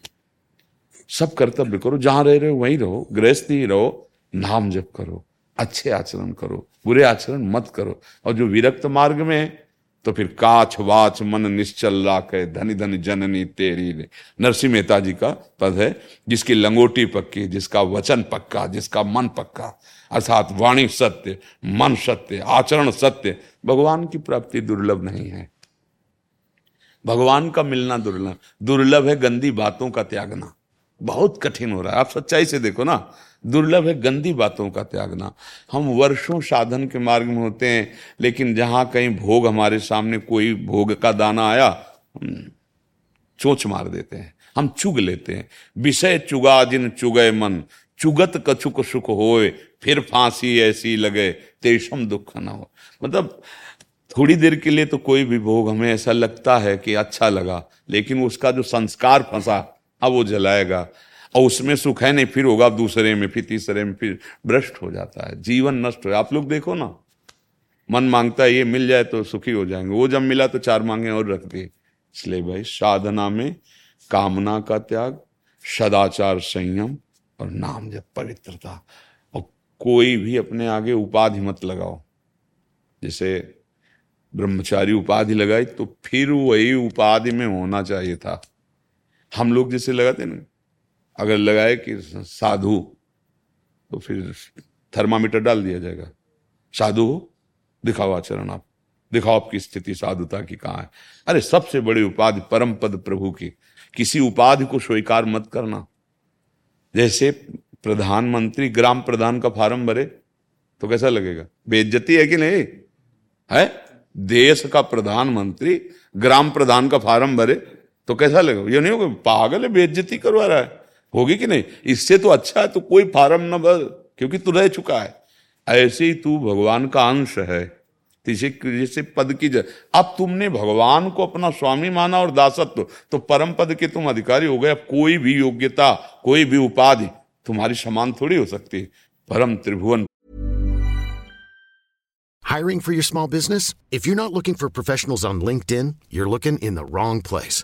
सब कर्तव्य करो, जहां रह रहे हो वहीं रहो, गृहस्थी ही रहो, नाम जप करो, अच्छे आचरण करो, बुरे आचरण मत करो। और जो विरक्त मार्ग में है तो फिर काछ वाच मन निश्चल राखे, धनी धनी जननी तेरी। नरसिंह मेहता जी का पद है, जिसकी लंगोटी पक्की, जिसका वचन पक्का, जिसका मन पक्का, अर्थात वाणी सत्य, मन सत्य, आचरण सत्य। भगवान की प्राप्ति दुर्लभ नहीं है, भगवान का मिलना दुर्लभ दुर्लभ है। गंदी बातों का त्यागना बहुत कठिन हो रहा है। आप सच्चाई से देखो ना, दुर्लभ है गंदी बातों का त्यागना। हम वर्षों साधन के मार्ग में होते हैं, लेकिन जहां कहीं भोग हमारे सामने कोई भोग का दाना आया, चोंच मार देते हैं, हम चुग लेते हैं। विषय चुगा जिन चुगे मन, चुगत कछुक सुख होए, फिर फांसी ऐसी लगे तेषम दुख न हो। मतलब थोड़ी देर के लिए तो कोई भी भोग हमें ऐसा लगता है कि अच्छा लगा, लेकिन उसका जो संस्कार फंसा अब वो जलाएगा और उसमें सुख है नहीं, फिर होगा दूसरे में, फिर तीसरे में, फिर भ्रष्ट हो जाता है, जीवन नष्ट हो। आप लोग देखो ना, मन मांगता है ये मिल जाए तो सुखी हो जाएंगे, वो जब मिला तो चार मांगे और रख दिए। इसलिए भाई साधना में कामना का त्याग, सदाचार संयम और नाम जप पवित्रता। और कोई भी अपने आगे उपाधि मत लगाओ। जैसे ब्रह्मचारी उपाधि लगाई तो फिर वही उपाधि में होना चाहिए था। हम लोग जैसे लगाते ना, अगर लगाए कि साधु तो फिर थर्मामीटर डाल दिया जाएगा, साधु हो दिखाओ, आचरण आप दिखाओ, आपकी स्थिति साधुता की कहाँ है। अरे सबसे बड़ी उपाधि परम पद प्रभु की, किसी उपाधि को स्वीकार मत करना। जैसे प्रधानमंत्री ग्राम प्रधान का फार्म भरे तो कैसा लगेगा? बेइज्जती है कि नहीं है? देश का प्रधानमंत्री ग्राम प्रधान का फार्म भरे तो कैसा लगेगा? ये नहीं होगा पागल है, बेइज्जती करवा रहा है, होगी कि नहीं? इससे तो अच्छा है तो कोई फार्म न भर, क्योंकि तू रह चुका है। ऐसे ही तू भगवान का अंश है, तुझे जैसे पद की जर अब तुमने भगवान को अपना स्वामी माना और दासत्व, तो परम पद के तुम अधिकारी हो गए। अब कोई भी योग्यता, कोई भी उपाधि तुम्हारी समान थोड़ी हो सकती है। परम त्रिभुवन। Hiring for your small business? If you're not looking for professionals on LinkedIn, you're looking in the wrong place.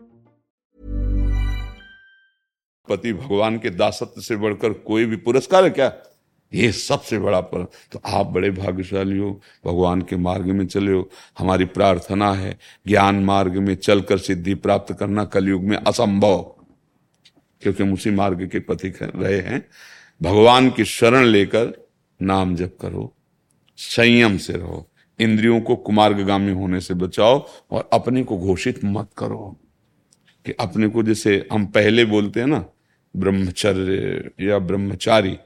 पति भगवान के दासत्व से बढ़कर कोई भी पुरस्कार है क्या? ये सबसे बड़ा पर। तो आप बड़े भाग्यशाली हो, भगवान के मार्ग में चले हो। हमारी प्रार्थना है ज्ञान मार्ग में चलकर सिद्धि प्राप्त करना कलयुग में असंभव, क्योंकि हम उसी मार्ग के पथिक रहे हैं। भगवान की शरण लेकर नाम जप करो, संयम से रहो, इंद्रियों को कुमार्गामी होने से बचाओ और अपने को घोषित मत करो कि अपने को, जैसे हम पहले बोलते हैं ना ब्रह्मचर्य या ब्रह्मचारी,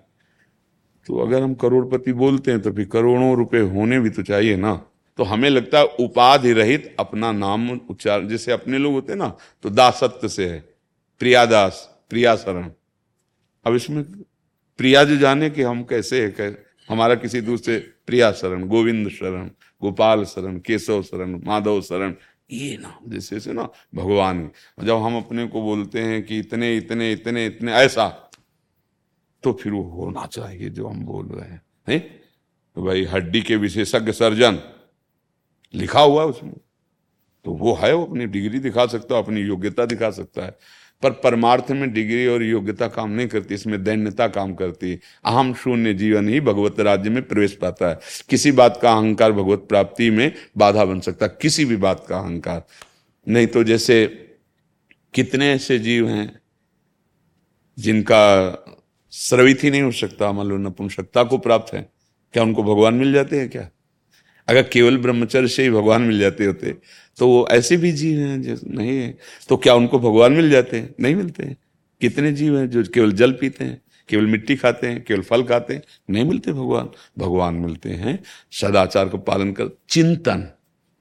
तो अगर हम करोड़पति बोलते हैं तो फिर करोड़ों रुपए होने भी तो चाहिए ना। तो हमें लगता है उपाधि रहित अपना नाम उच्चार, जैसे अपने लोग होते हैं ना, तो दासत्व से है प्रियादास प्रिया शरण। अब इसमें प्रिया जो जाने कि हम कैसे है, कैसे हमारा किसी दूसरे प्रिया शरण, गोविंद शरण, गोपाल शरण, केशव शरण, माधव शरण, ये नाम जैसे से ना भगवान। जब हम अपने को बोलते हैं कि इतने इतने इतने इतने ऐसा, तो फिर वो होना चाहिए जो हम बोल रहे हैं, है? तो भाई हड्डी के विशेषज्ञ सर्जन लिखा हुआ है उसमें, तो वो है, वो अपनी डिग्री दिखा सकता है, अपनी योग्यता दिखा सकता है। पर परमार्थ में डिग्री और योग्यता काम नहीं करती, इसमें दैन्यता काम करती है। अहम शून्य जीवन ही भगवत राज्य में प्रवेश पाता है। किसी बात का अहंकार भगवत प्राप्ति में बाधा बन सकता है, किसी भी बात का अहंकार नहीं। तो जैसे कितने ऐसे जीव हैं जिनका श्रवित ही नहीं हो सकता, मान लो नपुंसकता को प्राप्त है, क्या उनको भगवान मिल जाते हैं क्या? अगर केवल ब्रह्मचर्य से ही भगवान मिल जाते होते तो वो ऐसे भी जीव हैं जो नहीं है, तो क्या उनको भगवान मिल जाते हैं? नहीं मिलते हैं। कितने जीव हैं जो केवल जल पीते हैं, केवल मिट्टी खाते हैं, केवल फल खाते हैं, नहीं मिलते भगवान। भगवान मिलते हैं सदाचार को पालन कर, चिंतन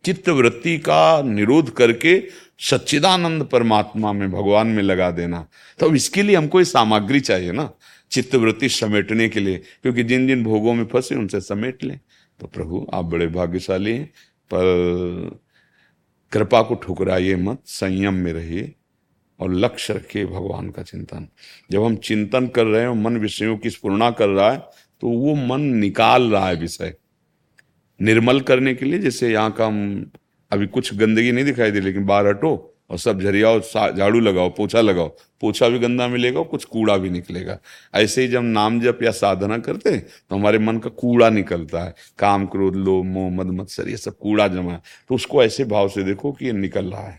चित्तवृत्ति का निरोध करके सच्चिदानंद परमात्मा में भगवान में लगा देना। तो इसके लिए हमको ये सामग्री चाहिए ना, चित्तवृत्ति समेटने के लिए, क्योंकि जिन जिन भोगों में फंसे उनसे समेट लें। तो प्रभु आप बड़े भाग्यशाली हैं, पर कृपा को ठुकराइए मत, संयम में रहिए और लक्ष्य रखिए भगवान का चिंतन। जब हम चिंतन कर रहे हैं, मन विषयों की स्फुरना कर रहा है, तो वो मन निकाल रहा है विषय निर्मल करने के लिए। जैसे यहाँ का हम अभी कुछ गंदगी नहीं दिखाई दे, लेकिन बाहर हटो और सब झरियाओ, झाड़ू लगाओ, पोछा लगाओ, पोछा भी गंदा मिलेगा, कुछ कूड़ा भी निकलेगा। ऐसे ही जब नाम जप या साधना करते हैं तो हमारे मन का कूड़ा निकलता है, काम क्रोध लोभ मोह मद मत्सर ये सब कूड़ा जमा है। तो उसको ऐसे भाव से देखो कि ये निकल रहा है,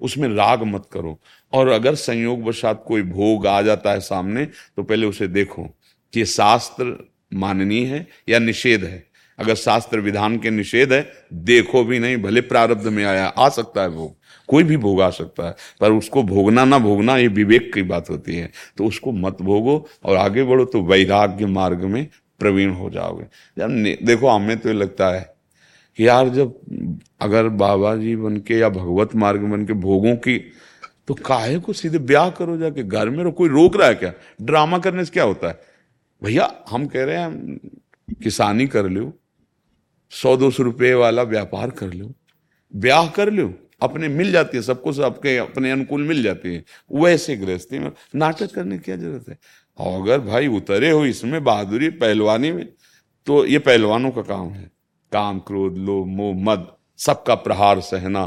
उसमें राग मत करो। और अगर संयोगवशात कोई भोग आ जाता है सामने, तो पहले उसे देखो कि ये शास्त्र माननीय है या निषेध है। अगर शास्त्र विधान के निषेध है, देखो भी नहीं, भले प्रारब्ध में आया, आ सकता है भोग, कोई भी भोग आ सकता है, पर उसको भोगना ना भोगना ये विवेक की बात होती है। तो उसको मत भोगो और आगे बढ़ो, तो वैराग्य मार्ग में प्रवीण हो जाओगे। जब देखो हमें तो ये लगता है कि यार जब अगर बाबा जी बन के या भगवत मार्ग बन के भोगों की, तो काहे को सीधे ब्याह करो जाके घर में, और कोई रोक रहा है क्या? ड्रामा करने से क्या होता है भैया? हम कह रहे हैं किसानी कर लो, सौ दो सौ रुपये वाला व्यापार कर लो, ब्याह कर लो, अपने मिल जाती है सबको, सबके अपने अनुकूल मिल जाती है। वैसे गृहस्थी में नाटक करने की क्या जरूरत है? और अगर भाई उतरे हो इसमें बहादुरी पहलवानी में, तो ये पहलवानों का काम है। काम क्रोध लोभ मोह मद सबका प्रहार सहना,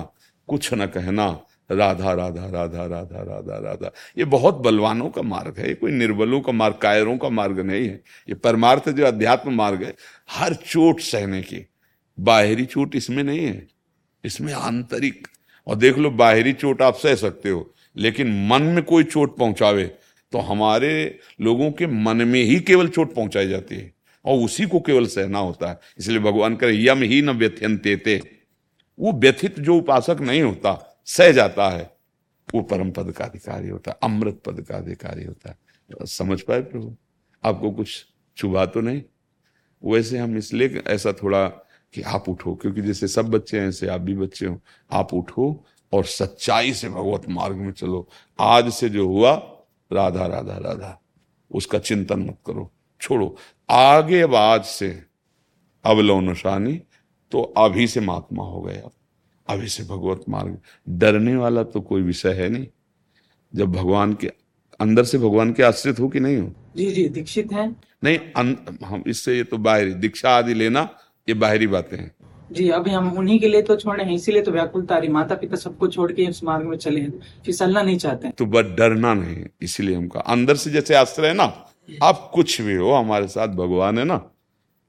कुछ न कहना, राधा राधा राधा राधा राधा राधा, ये बहुत बलवानों का मार्ग है, ये कोई निर्बलों का मार्ग, कायरों का मार्ग नहीं है। ये परमार्थ जो अध्यात्म मार्ग है, हर चोट सहने की, बाहरी चोट इसमें नहीं है, इसमें आंतरिक। और देख लो बाहरी चोट आप सह सकते हो, लेकिन मन में कोई चोट पहुंचावे तो हमारे लोगों के मन में ही केवल चोट पहुंचाई जाती है और उसी को केवल सहना होता है। इसलिए भगवान कह रहे हैं, यम ही न व्यथयन्ते, वो व्यथित जो उपासक नहीं होता, सह जाता है, वो परम पद का अधिकारी होता है, अमृत पद का अधिकारी होता है। समझ पाए प्रभु? आपको कुछ चुभा तो नहीं? वैसे हम इसलिए ऐसा थोड़ा कि आप उठो, क्योंकि जैसे सब बच्चे हैं ऐसे आप भी बच्चे हो, आप उठो और सच्चाई से भगवत मार्ग में चलो। आज से जो हुआ राधा राधा राधा, उसका चिंतन मत करो, छोड़ो आगे। अब आज से अवलो नशानी, तो अभी से महात्मा हो गए, अब अभी से भगवत मार्ग। डरने वाला तो कोई विषय है नहीं, जब भगवान के अंदर से भगवान के आश्रित हो कि नहीं हो। जी जी दीक्षित हैं। नहीं, हम इससे ये तो बाहरी दीक्षा आदि लेना ये बाहरी बातें हैं। जी, अभी हम उन्हीं के लिए तो छोड़े हैं, इसीलिए तो व्याकुल तारी माता पिता सबको छोड़ के इस मार्ग में चले हैं, फिसलना नहीं चाहते हैं। तो बस डरना नहीं, इसीलिए हमका अंदर से जैसे आश्रय है ना, आप कुछ भी हो हमारे साथ भगवान है ना।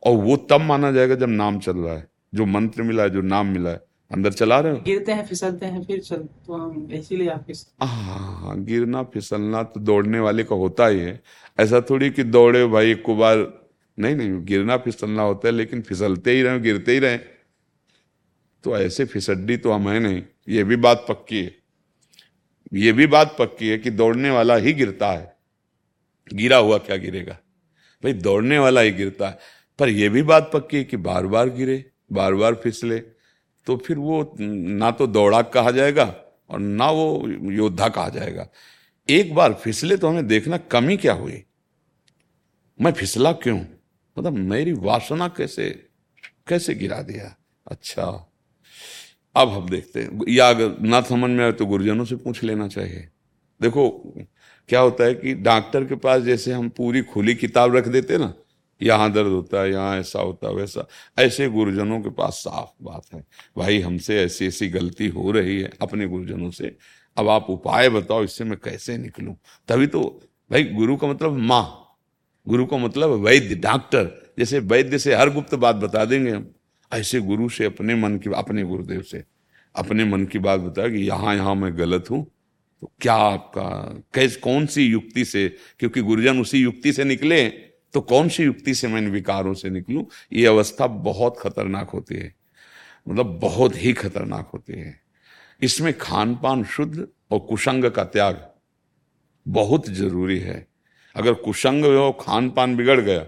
और वो तब माना जाएगा जब नाम चल रहा है, जो मंत्र मिला है, जो नाम मिला है, अंदर चला रहे हो। गिरते हैं फिसलते हैं फिर चल, तो हम इसीलिए आप हाँ गिरना फिसलना तो दौड़ने वाले का होता ही है, ऐसा थोड़ी कि दौड़े भाई एक बार, नहीं नहीं गिरना फिसलना होता है, लेकिन फिसलते ही रहे गिरते ही रहे। तो ऐसे फिसड्डी तो हम है नहीं, ये भी बात पक्की है, ये भी बात पक्की है कि दौड़ने वाला ही गिरता है, गिरा हुआ क्या गिरेगा भाई, दौड़ने वाला ही गिरता है। पर यह भी बात पक्की है कि बार बार गिरे बार बार फिसले तो फिर वो ना तो दौड़ाक कहा जाएगा और ना वो योद्धा कहा जाएगा। एक बार फिसले तो हमें देखना कमी क्या हुई, मैं फिसला क्यों, मतलब मेरी वासना कैसे कैसे गिरा दिया। अच्छा अब हम देखते हैं, या अगर ना समझ में आए तो गुरुजनों से पूछ लेना चाहिए। देखो क्या होता है कि डॉक्टर के पास जैसे हम पूरी खुली किताब रख देते ना, यहाँ दर्द होता है, यहाँ ऐसा होता है वैसा, ऐसे गुरुजनों के पास साफ बात है, भाई हमसे ऐसी ऐसी गलती हो रही है अपने गुरुजनों से, अब आप उपाय बताओ इससे मैं कैसे निकलूं। तभी तो भाई गुरु का मतलब माँ, गुरु का मतलब वैद्य डॉक्टर, जैसे वैद्य से हर गुप्त बात बता देंगे हम, ऐसे गुरु से अपने मन की, अपने गुरुदेव से अपने मन की बात बताया कि यहाँ यहाँ मैं गलत हूँ, तो क्या आपका कैसे कौन सी युक्ति से, क्योंकि गुरुजन उसी युक्ति से निकले, तो कौन सी युक्ति से मैं इन विकारों से निकलूं। ये अवस्था बहुत खतरनाक होती है, मतलब बहुत ही खतरनाक होती है। इसमें खान पान शुद्ध और कुसंग का त्याग बहुत जरूरी है। अगर कुसंग हो खान पान बिगड़ गया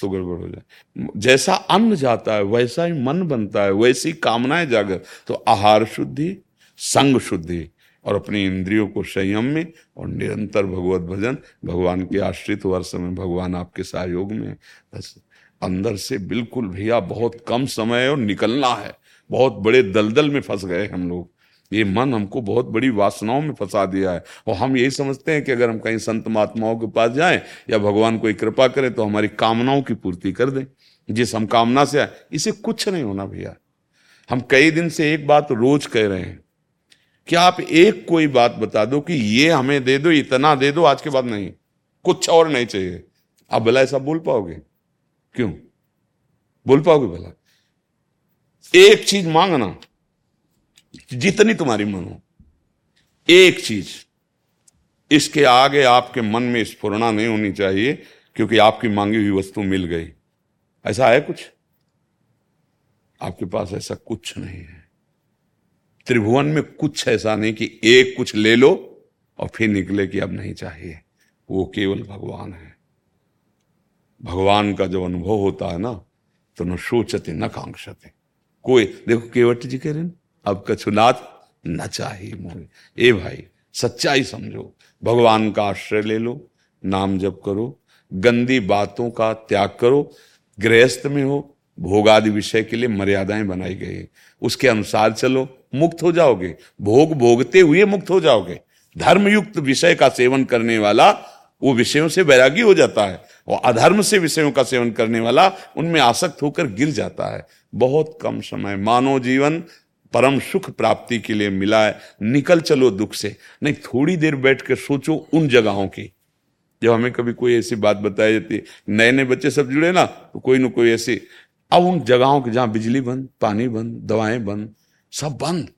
तो गड़बड़ हो जाए। जैसा अन्न जाता है वैसा ही मन बनता है, वैसी कामनाएं जागर, तो आहार शुद्धि, संग शुद्धि, और अपने इंद्रियों को संयम में और निरंतर भगवत भजन, भगवान के आश्रित हर समय, भगवान आपके सहयोग में। बस अंदर से बिल्कुल भैया बहुत कम समय है और निकलना है, बहुत बड़े दलदल में फंस गए हम लोग, ये मन हमको बहुत बड़ी वासनाओं में फंसा दिया है। और हम यही समझते हैं कि अगर हम कहीं संत महात्माओं के पास जाएं या भगवान कोई कृपा करे तो हमारी कामनाओं की पूर्ति कर दें जिस हम कामना से आए। इसे कुछ नहीं होना भैया, हम कई दिन से एक बात रोज कह रहे हैं कि आप एक कोई बात बता दो कि ये हमें दे दो, इतना दे दो, आज के बाद नहीं, कुछ और नहीं चाहिए। आप भला ऐसा बोल पाओगे, क्यों बोल पाओगे भला। एक चीज मांगना जितनी तुम्हारी मन हो, एक चीज, इसके आगे आपके मन में स्फुरना नहीं होनी चाहिए क्योंकि आपकी मांगी हुई वस्तु मिल गई। ऐसा है कुछ आपके पास? ऐसा कुछ नहीं है त्रिभुवन में, कुछ ऐसा नहीं कि एक कुछ ले लो और फिर निकले कि अब नहीं चाहिए। वो केवल भगवान है। भगवान का जो अनुभव होता है ना, तो न सोचते न कांक्षते कोई। देखो केवट जी कह रहे अब कछु नाथ न चाहिए मोरे। ए भाई सच्चाई समझो, भगवान का आश्रय ले लो, नाम जप करो, गंदी बातों का त्याग करो। गृहस्थ में हो, भोग आदि विषय के लिए मर्यादाएं बनाई गई है, उसके अनुसार चलो, मुक्त हो जाओगे। भोग भोगते हुए मुक्त हो जाओगे। धर्मयुक्त विषय का सेवन करने वाला वो विषयों से वैरागी हो जाता है, और अधर्म से विषयों का सेवन करने वाला उनमें आसक्त होकर गिर जाता है। बहुत कम समय मानव जीवन परम सुख प्राप्ति के लिए मिला है। निकल चलो दुख से। नहीं, थोड़ी देर बैठ कर सोचो उन जगहों की, जब हमें कभी कोई ऐसी बात बताई जाती है, नए नए बच्चे सब जुड़े ना, तो कोई ना कोई ऐसी, अब उन जगहों के जहां बिजली बंद, पानी बंद, दवाएं बंद, सब बंद,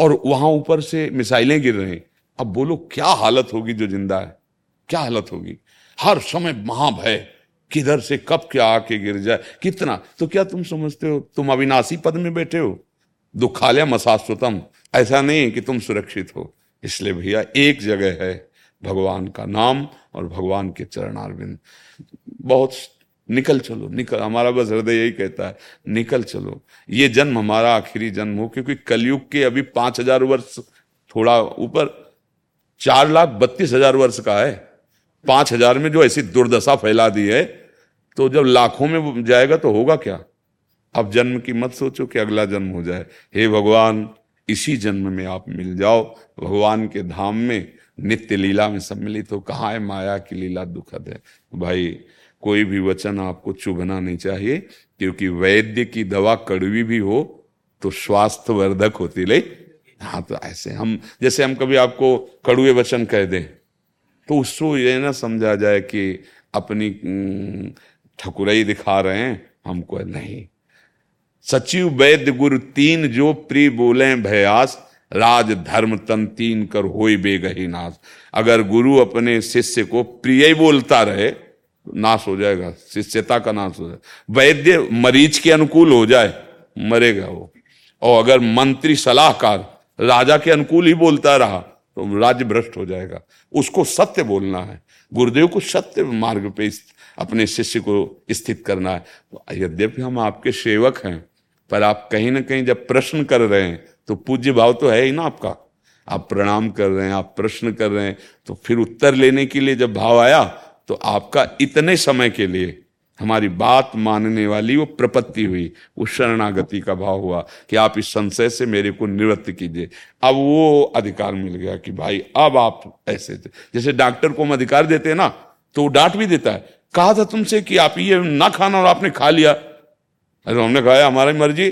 और वहां ऊपर से मिसाइलें गिर रही। अब बोलो क्या हालत होगी जो जिंदा है, क्या हालत होगी। हर समय महाभय, किधर से कब क्या आके गिर जाए, कितना। तो क्या तुम समझते हो तुम अविनाशी पद में बैठे हो? दुखालयम अशाश्वतम, ऐसा नहीं कि तुम सुरक्षित हो। इसलिए भैया एक जगह है भगवान का नाम और भगवान के चरणारविंद। बहुत निकल चलो, निकल। हमारा बस हृदय यही कहता है निकल चलो, ये जन्म हमारा आखिरी जन्म हो, क्योंकि कलयुग के अभी पांच हजार वर्ष थोड़ा ऊपर, चार लाख बत्तीस हजार वर्ष का है। पांच हजार में जो ऐसी दुर्दशा फैला दी है, तो जब लाखों में जाएगा तो होगा क्या। अब जन्म की मत सोचो कि अगला जन्म हो जाए। हे भगवान, इसी जन्म में आप मिल जाओ, भगवान के धाम में नित्य लीला में सम्मिलित हो। कहाँ है माया की लीला, दुखद है भाई। कोई भी वचन आपको चुभना नहीं चाहिए, क्योंकि वैद्य की दवा कड़वी भी हो तो स्वास्थ्यवर्धक होती ले। हाँ, तो ऐसे हम जैसे हम कभी आपको कड़वे वचन कह दें तो उसको ये ना समझा जाए कि अपनी ठकुराई दिखा रहे हैं हमको, नहीं। सचिव वैद्य गुरु तीन जो प्रिय बोले भयास, राज धर्म तन तीन कर होई बेगही नाश। अगर गुरु अपने शिष्य को प्रिय बोलता रहे तो नाश हो जाएगा, शिष्यता का नाश हो जाएगा। वैद्य मरीज के अनुकूल हो जाए मरेगा वो, और अगर मंत्री सलाहकार राजा के अनुकूल ही बोलता रहा तो राज्य भ्रष्ट हो जाएगा। उसको सत्य बोलना है, गुरुदेव को सत्य मार्ग पे अपने शिष्य को स्थित करना है। यद्यपि हम आपके सेवक हैं, पर आप कहीं ना कहीं जब प्रश्न कर रहे हैं तो पूज्य भाव तो है ही ना आपका। आप प्रणाम कर रहे हैं, आप प्रश्न कर रहे हैं, तो फिर उत्तर लेने के लिए जब भाव आया तो आपका इतने समय के लिए हमारी बात मानने वाली वो प्रपत्ति हुई, वो शरणागति का भाव हुआ कि आप इस संशय से मेरे को निवृत्त कीजिए। अब वो अधिकार मिल गया कि भाई अब आप ऐसे थे। जैसे डॉक्टर को हम अधिकार देते हैं ना, तो वो डांट भी देता है, कहा था तुमसे कि आप ये ना खाना और आपने खा लिया। अरे हमने कहा हमारी मर्जी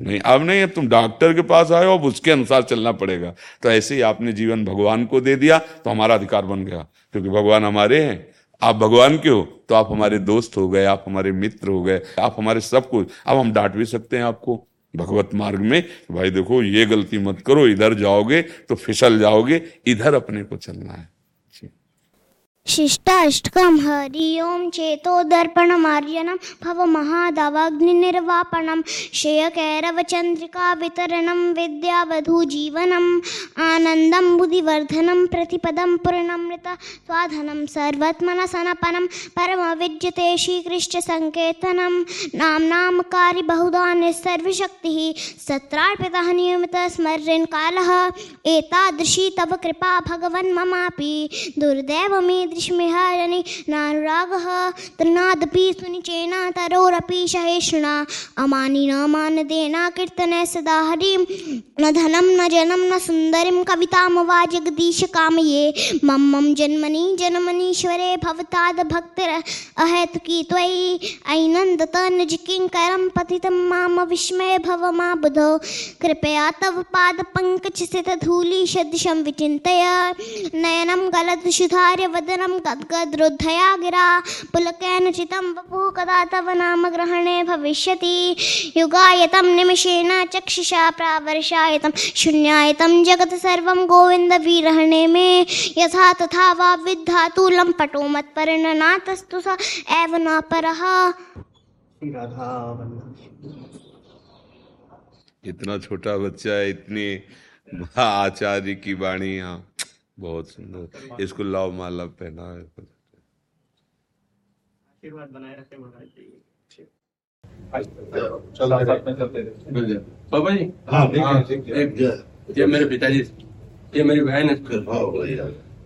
नहीं, अब नहीं, अब तुम डॉक्टर के पास आए हो, अब उसके अनुसार चलना पड़ेगा। तो ऐसे ही आपने जीवन भगवान को दे दिया तो हमारा अधिकार बन गया, क्योंकि भगवान हमारे हैं, आप भगवान के हो, तो आप हमारे दोस्त हो गए, आप हमारे मित्र हो गए, आप हमारे सब कुछ। अब हम डांट भी सकते हैं आपको भगवत मार्ग में, भाई देखो ये गलती मत करो, इधर जाओगे तो फिसल जाओगे, इधर अपने को चलना है। शिष्टाष्टकम् हरिओम चेतो दर्पणम् आर्यनम् भवमहादावाग्निनिर्वापणम् श्रेयकैरवचन्द्रिका वितरणम् विद्यावधू जीवनम् आनन्दम् बुद्धिवर्धनम् प्रतिपदम् पूर्णमृत स्वाधनम् सर्वत्मनसनपनम् परमविद्यते श्रीकृष्ण सङ्केतनम् नाम्नामकारी बहुधा निस्सर्वशक्तिः सत्रार्पितः नियमितः स्मरेन् कालः एतादृशी तव कृपा भगवन् ममापि दुर्दैवमे दृश्मिहारनि नानुरागः तन्नादपि सुनिचेना तरोरपि सहेषणा अमानिन मानदेना कीर्तने सदा हरिं न धनं न जनं न सुन्दरिं कवितामवा जगदीश कामये मम मम जन्मनि जन्मनीश्वरे भवताद भक्तिर अहेतुकी त्वयि ऐनन्दत निजकिङ्करं पतितं माम विस्मय भव मा बुध कृपया तव पाद पङ्कजसितधूलि सदृशं विचिन्तय नयनं गलदशुधार्य वदनं गद्गद्रुद्धया गिरा पुलकेन चितं वपुः कदा तव नाम ग्रहणे भविष्यति युगायतं निमिषेण चक्षुषा प्रावर्षायतं शून्यायतं जगत् सर्वं गोविन्द विरहणे मे यथा तथा वा विद्धातु लम्पटो मत्परिणनातस्तु स एव न परः। इतना छोटा बच्चा है, इतनी आचार्य की वाणी, यहाँ बहुत सुंदर। इसको लाव माला पहना, आशीर्वाद बनाए रखे महाराज जी। चलो साथ में चलते हैं बाबा जी। हाँ ठीक है, एक ये मेरे पिताजी, ये मेरी बहन है।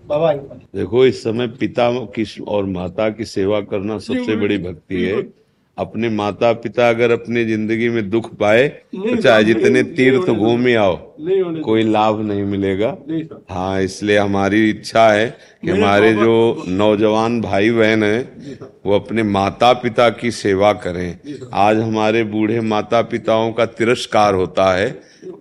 बाबा देखो, इस समय पिता की और माता की सेवा करना सबसे बड़ी भक्ति है। अपने माता पिता अगर अपने जिंदगी में दुख पाए तो चाहे जितने तीर्थ घूम आओ, कोई लाभ नहीं मिलेगा। हाँ, इसलिए हमारी इच्छा है कि हमारे जो नौजवान भाई बहन हैं वो अपने माता पिता की सेवा करें। आज हमारे बूढ़े माता पिताओं का तिरस्कार होता है।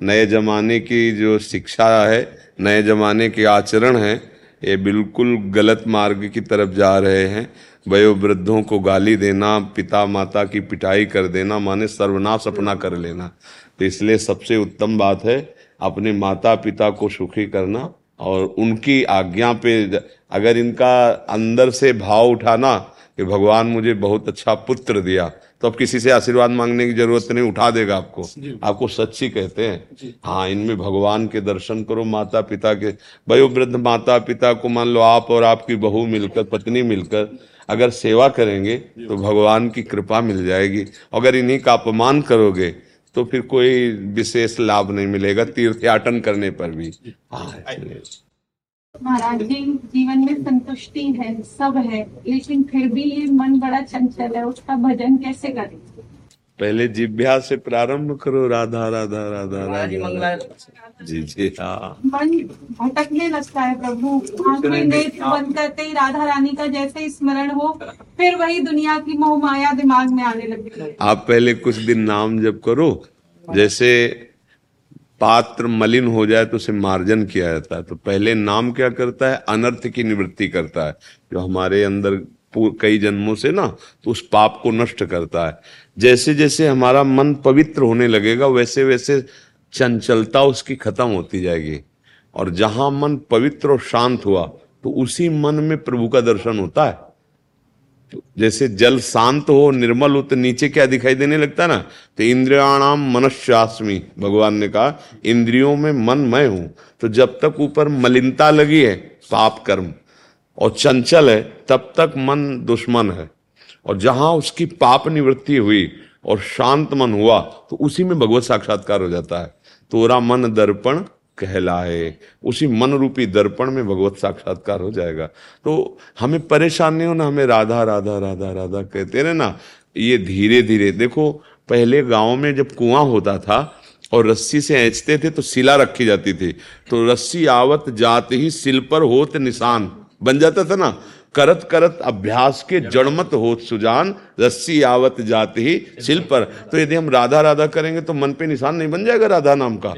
नए जमाने की जो शिक्षा है, नए जमाने के आचरण है, ये बिल्कुल गलत मार्ग की तरफ जा रहे हैं। वयोवृद्धों को गाली देना, पिता माता की पिटाई कर देना, माने सर्वनाश अपना कर लेना। तो इसलिए सबसे उत्तम बात है अपने माता पिता को सुखी करना और उनकी आज्ञा पे अगर इनका अंदर से भाव उठाना कि भगवान मुझे बहुत अच्छा पुत्र दिया, तो अब किसी से आशीर्वाद मांगने की जरूरत नहीं, उठा देगा आपको। आपको सच्ची कहते हैं। हाँ, इनमें भगवान के दर्शन करो। माता पिता के, वयोवृद्ध माता पिता को मान लो आप और आपकी बहू मिलकर, पत्नी मिलकर अगर सेवा करेंगे तो भगवान की कृपा मिल जाएगी। अगर इन्हीं का अपमान करोगे तो फिर कोई विशेष लाभ नहीं मिलेगा, तीर्थयाटन करने पर भी। हाँ महाराज जी, जीवन में संतुष्टि है, सब है, लेकिन फिर भी ये मन बड़ा चंचल है, उसका भजन कैसे करें? पहले जिभ्या से प्रारंभ करो, राधा राधा राधा राधा जी जी। हाँ, मन भटकने लगता है प्रभु, आंखें नेत्र बंद करते ही राधा रानी का जैसे स्मरण हो, फिर वही दुनिया की मोह माया दिमाग में आने लगती है। आप पहले कुछ दिन नाम जप करो, जैसे पात्र मलिन हो जाए तो उसे मार्जन किया जाता है, तो पहले नाम क्या करता है, अनर्थ की निवृत्ति करता है जो हमारे अंदर कई जन्मों से ना, तो उस पाप को नष्ट करता है। जैसे जैसे हमारा मन पवित्र होने लगेगा वैसे वैसे चंचलता उसकी खत्म होती जाएगी, और जहां मन पवित्र और शांत हुआ तो उसी मन में प्रभु का दर्शन होता है। तो जैसे जल शांत हो, निर्मल हो, तो नीचे क्या दिखाई देने लगता है ना, तो इंद्रियाणाम मनश्चास्मि, भगवान ने कहा इंद्रियों में मन मैं हूं। तो जब तक ऊपर मलिनता लगी है, पाप कर्म और चंचल है, तब तक मन दुश्मन है, और जहां उसकी पाप निवृत्ति हुई और शांत मन हुआ तो उसी में भगवत साक्षात्कार हो जाता है। तोरा मन दर्पण कहलाए, उसी मन रूपी दर्पण में भगवत साक्षात्कार हो जाएगा। तो हमें परेशानी हो ना, हमें राधा राधा राधा राधा कहते रहे ना, ये धीरे धीरे देखो। पहले गाँव में जब कुआं होता था और रस्सी से ऐंचते थे तो सिला रखी जाती थी, तो रस्सी आवत जात ही सिल पर होत निशान बन जाता था ना, करत करत अभ्यास के जड़मत होत सुजान, रस्सी आवत जाते ही सिल पर। तो यदि हम राधा राधा करेंगे तो मन पे निशान नहीं बन जाएगा राधा नाम का,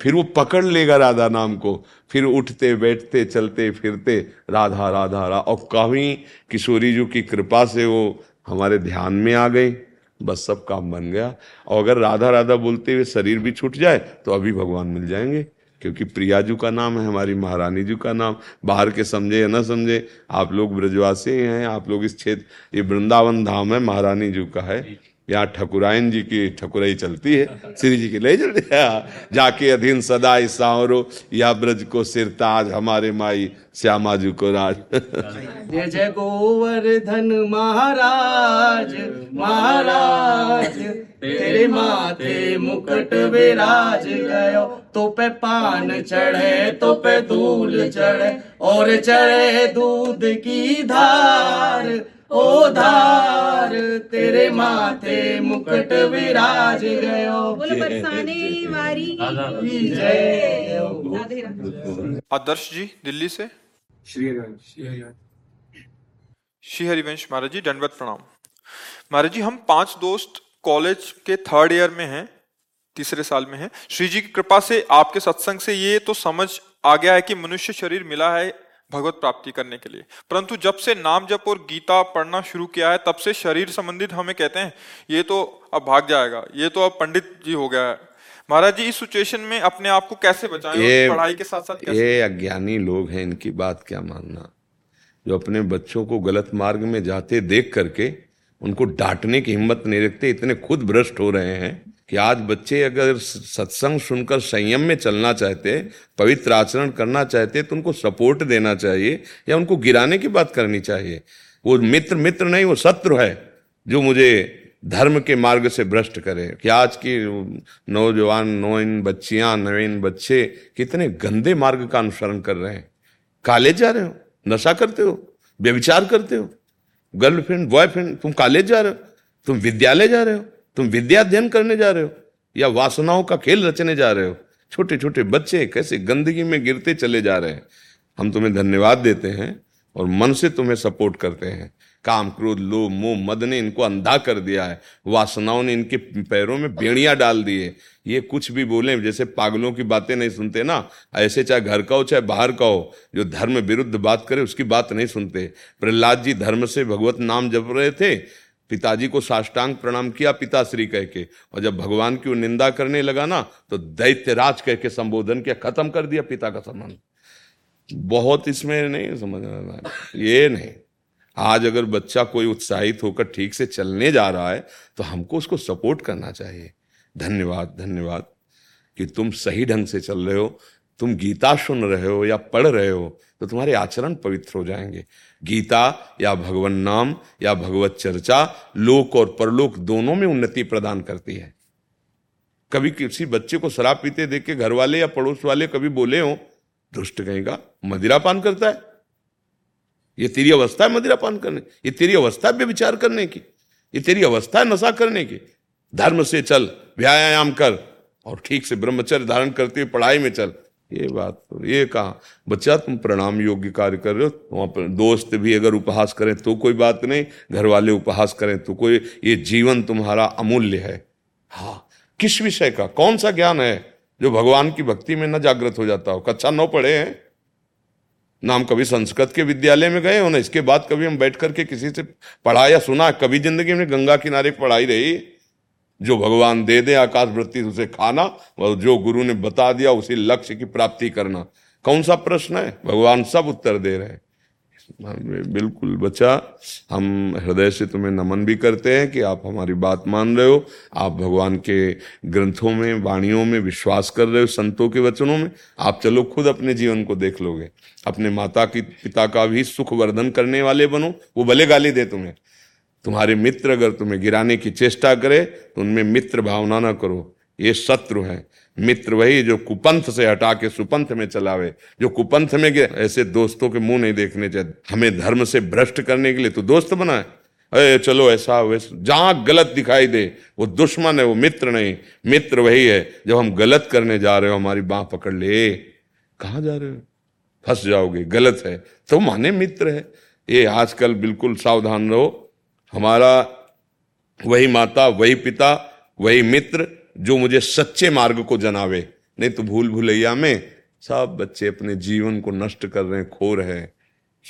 फिर वो पकड़ लेगा राधा नाम को, फिर उठते बैठते चलते फिरते राधा राधा राधा। और कहीं किशोरी जी की कृपा से वो हमारे ध्यान में आ गए, बस सब काम बन गया। और अगर राधा राधा बोलते हुए शरीर भी छूट जाए तो अभी भगवान मिल जाएंगे, क्योंकि प्रियाजू का नाम है, हमारी महारानी जी का नाम। बाहर के समझे या ना समझे, आप लोग ब्रजवासी हैं, आप लोग इस क्षेत्र, ये वृंदावन धाम है, महारानी जी का है, यहाँ ठकुरायन जी की ठकुराई चलती है, श्री जी की ले चलती है, जाके अधीन सदा सांवरो या ब्रज को सिरताज, हमारे माई श्यामा जी को राज। जय जय गोवर्धन महाराज महाराज, तेरे माथे मुकुट विराज गयो, तो पे पान चढ़े तो पे धूल चढ़े, और चढ़े दूध की धार ओ धार, तेरे माथे मुकुट विराज गयो। आदर्श जी दिल्ली से, श्री हरिवंश महाराज जी दंडवत प्रणाम। महाराज जी हम पांच दोस्त कॉलेज के थर्ड ईयर में हैं, तीसरे साल में हैं। श्री जी की कृपा से आपके सत्संग से ये तो समझ आ गया है कि मनुष्य शरीर मिला है भगवत प्राप्ति करने के लिए, परंतु जब से नाम जप और गीता पढ़ना शुरू किया है तब से शरीर संबंधित हमें कहते हैं ये तो अब भाग जाएगा, ये तो अब पंडित जी हो गया है। महाराज जी इस सिचुएशन में अपने आप को कैसे बचाएं, पढ़ाई के साथ साथ? ये अज्ञानी लोग हैं, इनकी बात क्या मानना, जो अपने बच्चों को गलत मार्ग में जाते देख करके उनको डांटने की हिम्मत नहीं रखते, इतने खुद भ्रष्ट हो रहे हैं कि आज बच्चे अगर सत्संग सुनकर संयम में चलना चाहते, पवित्र आचरण करना चाहते, तो उनको सपोर्ट देना चाहिए या उनको गिराने की बात करनी चाहिए। वो मित्र मित्र नहीं, वो शत्रु है जो मुझे धर्म के मार्ग से भ्रष्ट करे। कि आज की नौजवान नौइन बच्चियां नवीन बच्चे कितने गंदे मार्ग का अनुसरण कर रहे हैं। कॉलेज जा रहे हो, नशा करते हो, व्यभिचार करते हो, गर्लफ्रेंड बॉयफ्रेंड, तुम कॉलेज जा रहे हो, तुम विद्यालय जा रहे हो, तुम विद्या अध्ययन करने जा रहे हो या वासनाओं का खेल रचने जा रहे हो। छोटे छोटे बच्चे कैसे गंदगी में गिरते चले जा रहे हैं। हम तुम्हें धन्यवाद देते हैं और मन से तुम्हें सपोर्ट करते हैं। काम क्रोध लोभ मोह मद ने इनको अंधा कर दिया है, वासनाओं ने इनके पैरों में बेड़ियां डाल दी है। ये कुछ भी बोले, जैसे पागलों की बातें नहीं सुनते ना, ऐसे चाहे घर का हो चाहे बाहर का हो, जो धर्म विरुद्ध बात करे उसकी बात नहीं सुनते। प्रहलाद जी धर्म से भगवत नाम जप रहे थे, पिताजी को साष्टांग प्रणाम किया पिताश्री कह के, और जब भगवान की निंदा करने लगा ना तो दैत्यराज कह के संबोधन किया, खत्म कर दिया पिता का सम्मान। बहुत इसमें नहीं समझना ये नहीं। आज अगर बच्चा कोई उत्साहित होकर ठीक से चलने जा रहा है तो हमको उसको सपोर्ट करना चाहिए। धन्यवाद धन्यवाद कि तुम सही ढंग से चल रहे हो, तुम गीता सुन रहे हो या पढ़ रहे हो तो तुम्हारे आचरण पवित्र हो जाएंगे। गीता या भगवान नाम या भगवत चर्चा लोक और परलोक दोनों में उन्नति प्रदान करती है। कभी किसी बच्चे को शराब पीते देख के घर वाले या पड़ोस वाले कभी बोले हो, दुष्ट कहेगा मदिरा पान करता है, ये तेरी अवस्था है मदिरा पान करने, ये तेरी अवस्था है व्यभिचार करने की, ये तेरी अवस्था है नशा करने की, धर्म से चल, व्यायाम कर और ठीक से ब्रह्मचर्य धारण करते हुए पढ़ाई में चल। ये बात तो ये कहा, बच्चा तुम प्रणाम योग्य कार्य कर रहे हो, वहाँ पर दोस्त भी अगर उपहास करें तो कोई बात नहीं, घर वाले उपहास करें तो कोई, ये जीवन तुम्हारा अमूल्य है। हाँ, किस विषय का कौन सा ज्ञान है जो भगवान की भक्ति में न जागृत हो जाता हो? कक्षा नौ पढ़े हैं ना हम कभी संस्कृत के विद्यालय में गए हो, ना इसके बाद कभी हम बैठ करके किसी से पढ़ा या सुना कभी जिंदगी में। गंगा किनारे पढ़ाई रही, जो भगवान दे दे आकाश वृत्ति उसे खाना और जो गुरु ने बता दिया उसी लक्ष्य की प्राप्ति करना। कौन सा प्रश्न है? भगवान सब उत्तर दे रहे हैं। बिल्कुल बच्चा, हम हृदय से तुम्हें नमन भी करते हैं कि आप हमारी बात मान रहे हो, आप भगवान के ग्रंथों में, वाणियों में विश्वास कर रहे हो, संतों के वचनों में। आप चलो खुद अपने जीवन को देख लोगे, अपने माता की पिता का भी सुख वर्धन करने वाले बनो। वो भले गाली दे तुम्हें, तुम्हारे मित्र अगर तुम्हें गिराने की चेष्टा करे तो उनमें मित्र भावना ना करो, ये शत्रु हैं। मित्र वही जो कुपंथ से हटा के सुपंथ में चलावे, जो कुपंथ में गिरे, ऐसे दोस्तों के मुंह नहीं देखने चाहिए। हमें धर्म से भ्रष्ट करने के लिए तो दोस्त बनाए, अरे चलो ऐसा वैसा, जहाँ गलत दिखाई दे वो दुश्मन है, वो मित्र नहीं। मित्र वही है जब हम गलत करने जा रहे हो, हमारी बाँह पकड़ ले, कहाँ जा रहे हो, फंस जाओगे, गलत है तो माने मित्र है। ये आजकल बिल्कुल सावधान रहो। हमारा वही माता, वही पिता, वही मित्र जो मुझे सच्चे मार्ग को जनावे, नहीं तो भूल भुलैया में सब बच्चे अपने जीवन को नष्ट कर रहे हैं, खो रहे हैं।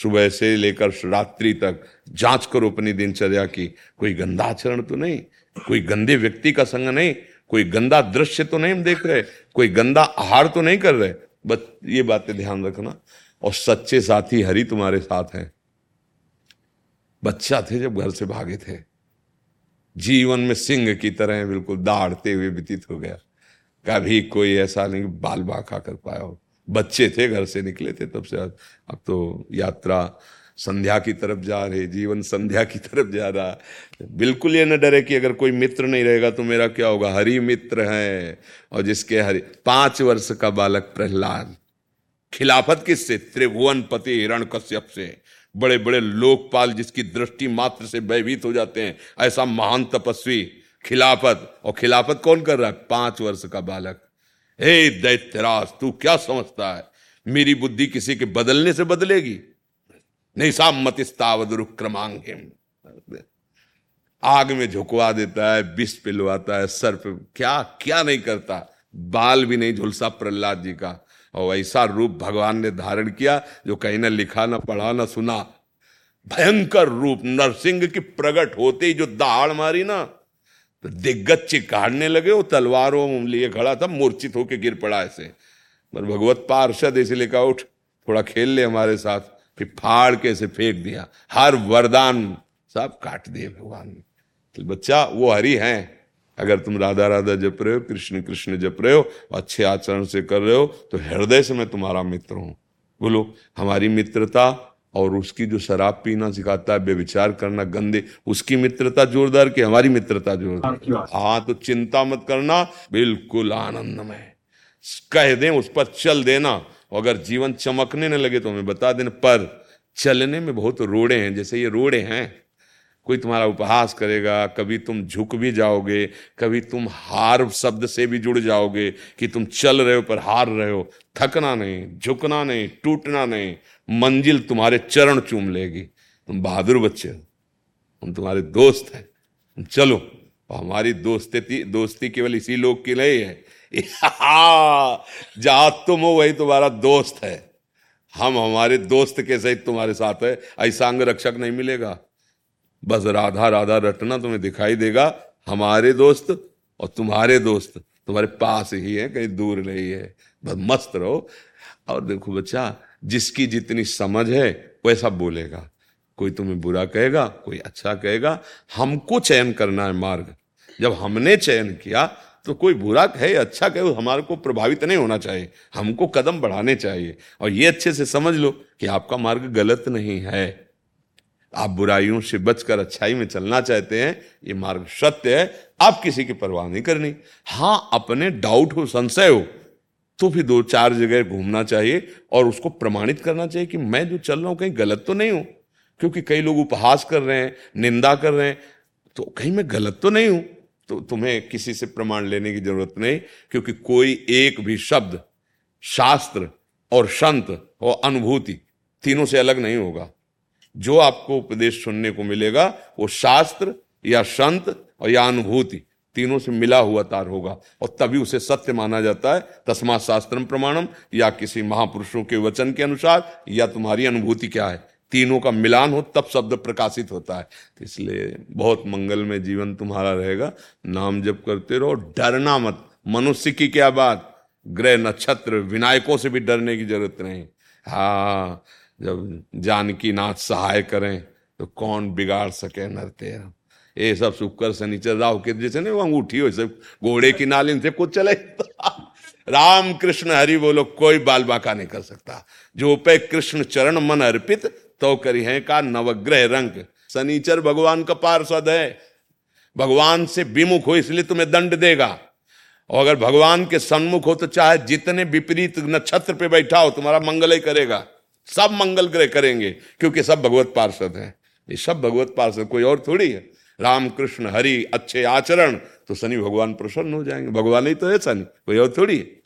सुबह से लेकर रात्रि तक जांच करो अपनी दिनचर्या की, कोई गंदा आचरण तो नहीं, कोई गंदे व्यक्ति का संग नहीं, कोई गंदा दृश्य तो नहीं हम देख रहे, कोई गंदा आहार तो नहीं कर रहे। बस ये बातें ध्यान रखना। और सच्चे साथी हरि तुम्हारे साथ हैं। बच्चा थे जब घर से भागे थे, जीवन में सिंह की तरह बिल्कुल दाढ़ते हुए व्यतीत हो गया, कभी कोई ऐसा नहीं बाल बांका कर पाया हो। बच्चे थे, घर से निकले थे तब से। अब तो यात्रा संध्या की तरफ जा रही, जीवन संध्या की तरफ जा रहा। बिल्कुल ये न डरे कि अगर कोई मित्र नहीं रहेगा तो मेरा क्या होगा। हरि मित्र है। और जिसके हरि, पांच वर्ष का बालक प्रहलाद, खिलाफत किससे? त्रिभुवन पति हिरण्यकश्यप से। बड़े बड़े लोकपाल जिसकी दृष्टि मात्र से भयभीत हो जाते हैं, ऐसा महान तपस्वी। खिलाफत, और खिलाफत कौन कर रहा है? पांच वर्ष का बालक। हे दैत्यराज, तू क्या समझता है मेरी बुद्धि किसी के बदलने से बदलेगी? नैसाम मतिस्तावदुरुक्रमांगिम, आग में झुकवा देता है, विष पिलवाता है, सर पे क्या क्या नहीं करता, बाल भी नहीं झुलसा प्रहलाद जी का। और ऐसा रूप भगवान ने धारण किया जो कहीं ना लिखा, ना पढ़ा, ना सुना। भयंकर रूप, नरसिंह की प्रकट होते ही जो दहाड़ मारी ना, तो दिग्गज चिकाड़ने लगे। वो तलवारों लिए खड़ा था, मूर्छित होकर गिर पड़ा ऐसे। पर भगवत पार्षद इसलिए कहा, उठ थोड़ा खेल ले हमारे साथ। फिर फाड़ के ऐसे फेंक दिया, हर वरदान सब काट दिए भगवान ने। तो बच्चा, वो हरि हैं। अगर तुम राधा राधा जप रहे हो, कृष्ण कृष्ण जप रहे हो, अच्छे आचरण से कर रहे हो, तो हृदय से मैं तुम्हारा मित्र हूँ। बोलो, हमारी मित्रता। और उसकी जो शराब पीना सिखाता है, बेविचार करना, गंदे, उसकी मित्रता जोरदार की हमारी मित्रता जोरदार। हाँ, तो चिंता मत करना, बिल्कुल आनंदमय। कह दें उस पर चल देना, अगर जीवन चमकने न लगे तो हमें बता देना। पर चलने में बहुत रोड़े हैं, जैसे ये रोड़े हैं। कोई तुम्हारा उपहास करेगा, कभी तुम झुक भी जाओगे, कभी तुम हार शब्द से भी जुड़ जाओगे कि तुम चल रहे हो पर हार रहे हो। थकना नहीं, झुकना नहीं, टूटना नहीं। मंजिल तुम्हारे चरण चूम लेगी। तुम बहादुर बच्चे हो, हम तुम्हारे दोस्त हैं, तुम चलो। और हमारी दोस्ती दोस्ती केवल इसी लोग की नहीं है, जहाँ तुम हो वही तुम्हारा दोस्त है। हम हमारे दोस्त के सहित तुम्हारे साथ है। ऐसा अंग रक्षक नहीं मिलेगा। बस राधा राधा रटना, तुम्हें दिखाई देगा। हमारे दोस्त और तुम्हारे दोस्त तुम्हारे पास ही है, कहीं दूर नहीं है। बस मस्त रहो। और देखो बच्चा, जिसकी जितनी समझ है वैसा बोलेगा। कोई तुम्हें बुरा कहेगा, कोई अच्छा कहेगा। हमको चयन करना है मार्ग। जब हमने चयन किया तो कोई बुरा कहे अच्छा कहे हमारे को प्रभावित नहीं होना चाहिए। हमको कदम बढ़ाने चाहिए। और ये अच्छे से समझ लो कि आपका मार्ग गलत नहीं है। आप बुराइयों से बचकर अच्छाई में चलना चाहते हैं, ये मार्ग सत्य है। आप किसी की परवाह नहीं करनी। हाँ, अपने डाउट हो, संशय हो, तो फिर दो चार जगह घूमना चाहिए और उसको प्रमाणित करना चाहिए कि मैं जो चल रहा हूँ कहीं गलत तो नहीं हूँ। क्योंकि कई लोग उपहास कर रहे हैं, निंदा कर रहे हैं, तो कहीं मैं गलत तो नहीं हूँ। तो तुम्हें किसी से प्रमाण लेने की जरूरत नहीं, क्योंकि कोई एक भी शब्द शास्त्र और संत और अनुभूति तीनों से अलग नहीं होगा। जो आपको उपदेश सुनने को मिलेगा वो शास्त्र या संत और या अनुभूति तीनों से मिला हुआ तार होगा, और तभी उसे सत्य माना जाता है। तस्मात् शास्त्रम प्रमाणम, या किसी महापुरुषों के वचन के अनुसार, या तुम्हारी अनुभूति क्या है, तीनों का मिलान हो तब शब्द प्रकाशित होता है। इसलिए बहुत मंगल में जीवन तुम्हारा रहेगा। नाम जप करते रहो, डरना मत। मनुष्य की क्या बात, ग्रह नक्षत्र विनायकों से भी डरने की जरूरत नहीं। हाँ, जब जानकी नाथ सहाय करें तो कौन बिगाड़ सके नर तेरा। ये सब शुक्र शनिचर राहु के जैसे नहीं अंगूठी हो, सब घोड़े की नाल इनसे कुछ चले। राम कृष्ण हरि बोलो, कोई बाल बाका नहीं कर सकता। जो पे कृष्ण चरण मन अर्पित तो करी है का नवग्रह रंग। शनिचर भगवान का पार्षद है, भगवान से विमुख हो इसलिए तुम्हें दंड देगा, और अगर भगवान के सन्मुख हो तो चाहे जितने विपरीत नक्षत्र पे बैठा हो तुम्हारा मंगल ही करेगा। सब मंगल ग्रह करेंगे क्योंकि सब भगवत पार्षद हैं। ये सब भगवत पार्षद, कोई और थोड़ी है। राम कृष्ण हरि अच्छे आचरण तो शनि भगवान प्रसन्न हो जाएंगे। भगवान ही तो है शनि, कोई और थोड़ी है।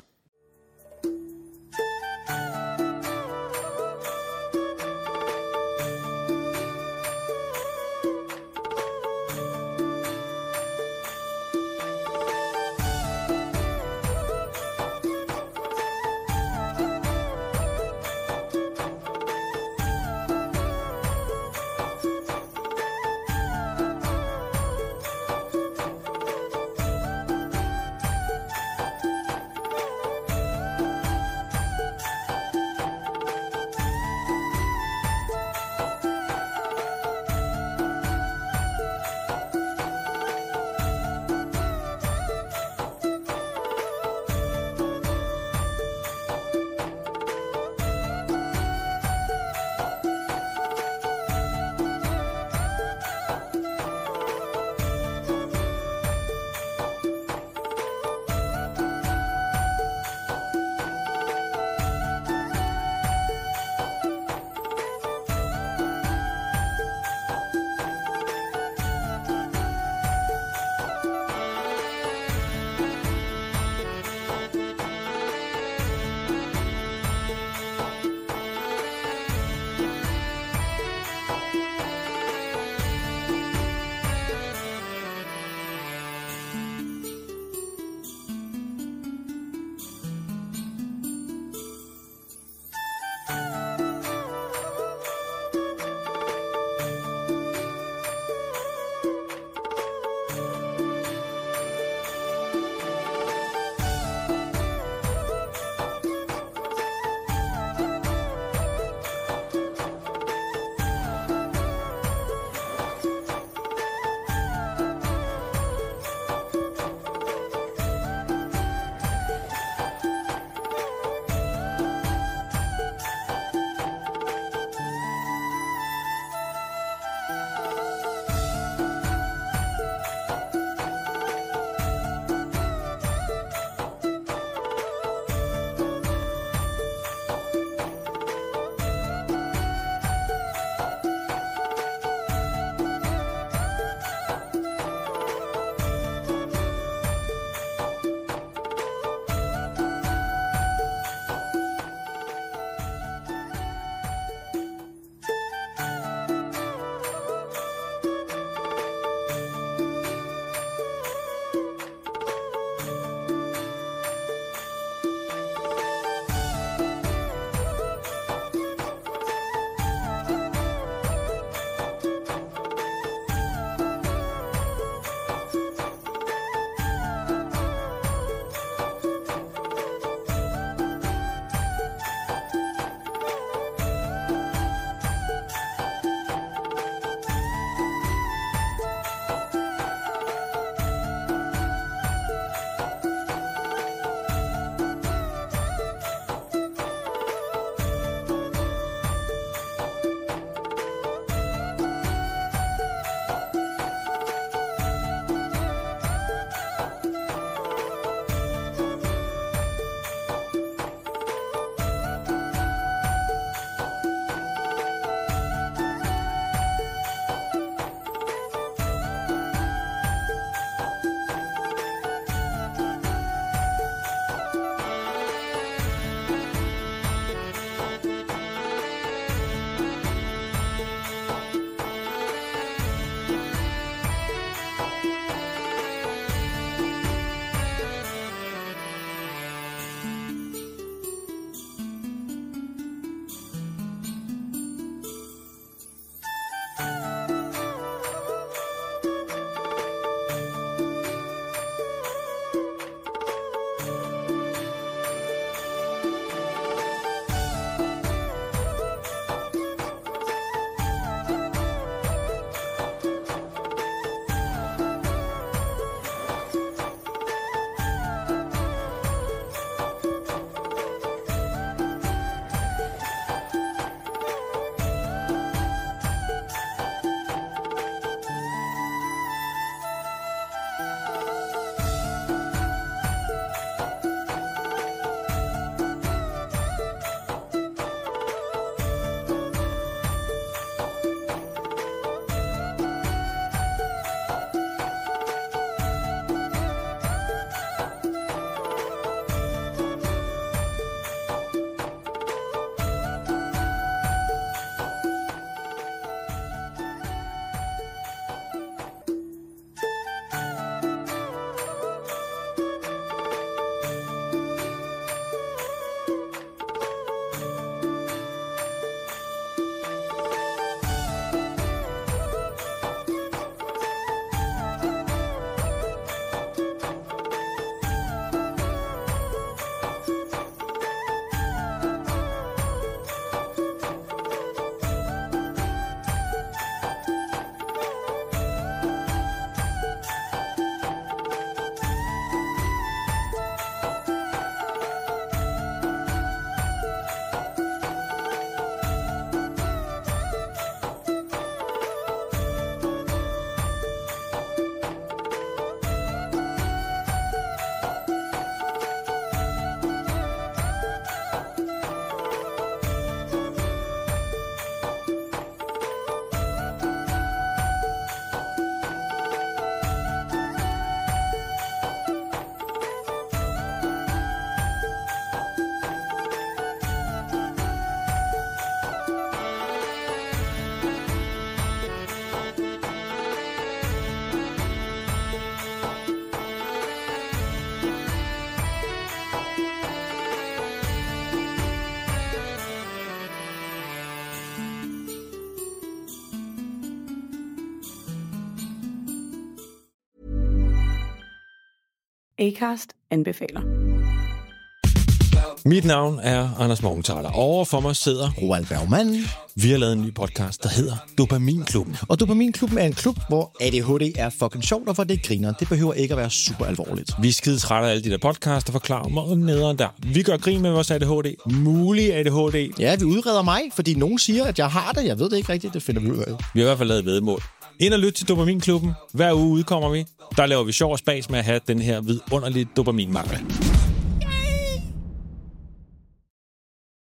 Acast anbefaler. Mit navn er Anders Morgenthaler. Over for mig sidder Roald Bergmann. Vi har lavet en ny podcast, der hedder Dopaminklubben. Og Dopaminklubben er en klub, hvor A D H D er fucking sjovt, og hvor det griner. Det behøver ikke at være super alvorligt. Vi er skide trætte af alle de der podcasts, der forklarer mig og nederen der. Vi gør grin med vores A D H D. Mulig A D H D. Ja, vi udreder mig, fordi nogen siger, at jeg har det. Jeg ved det ikke rigtigt, det finder vi ud af. Vi har i hvert fald lavet væddemål. Ind og lyt til Dopaminklubben. Hver uge udkommer vi. Der laver vi sjov og spas med at have den her vidunderlige dopaminmangel.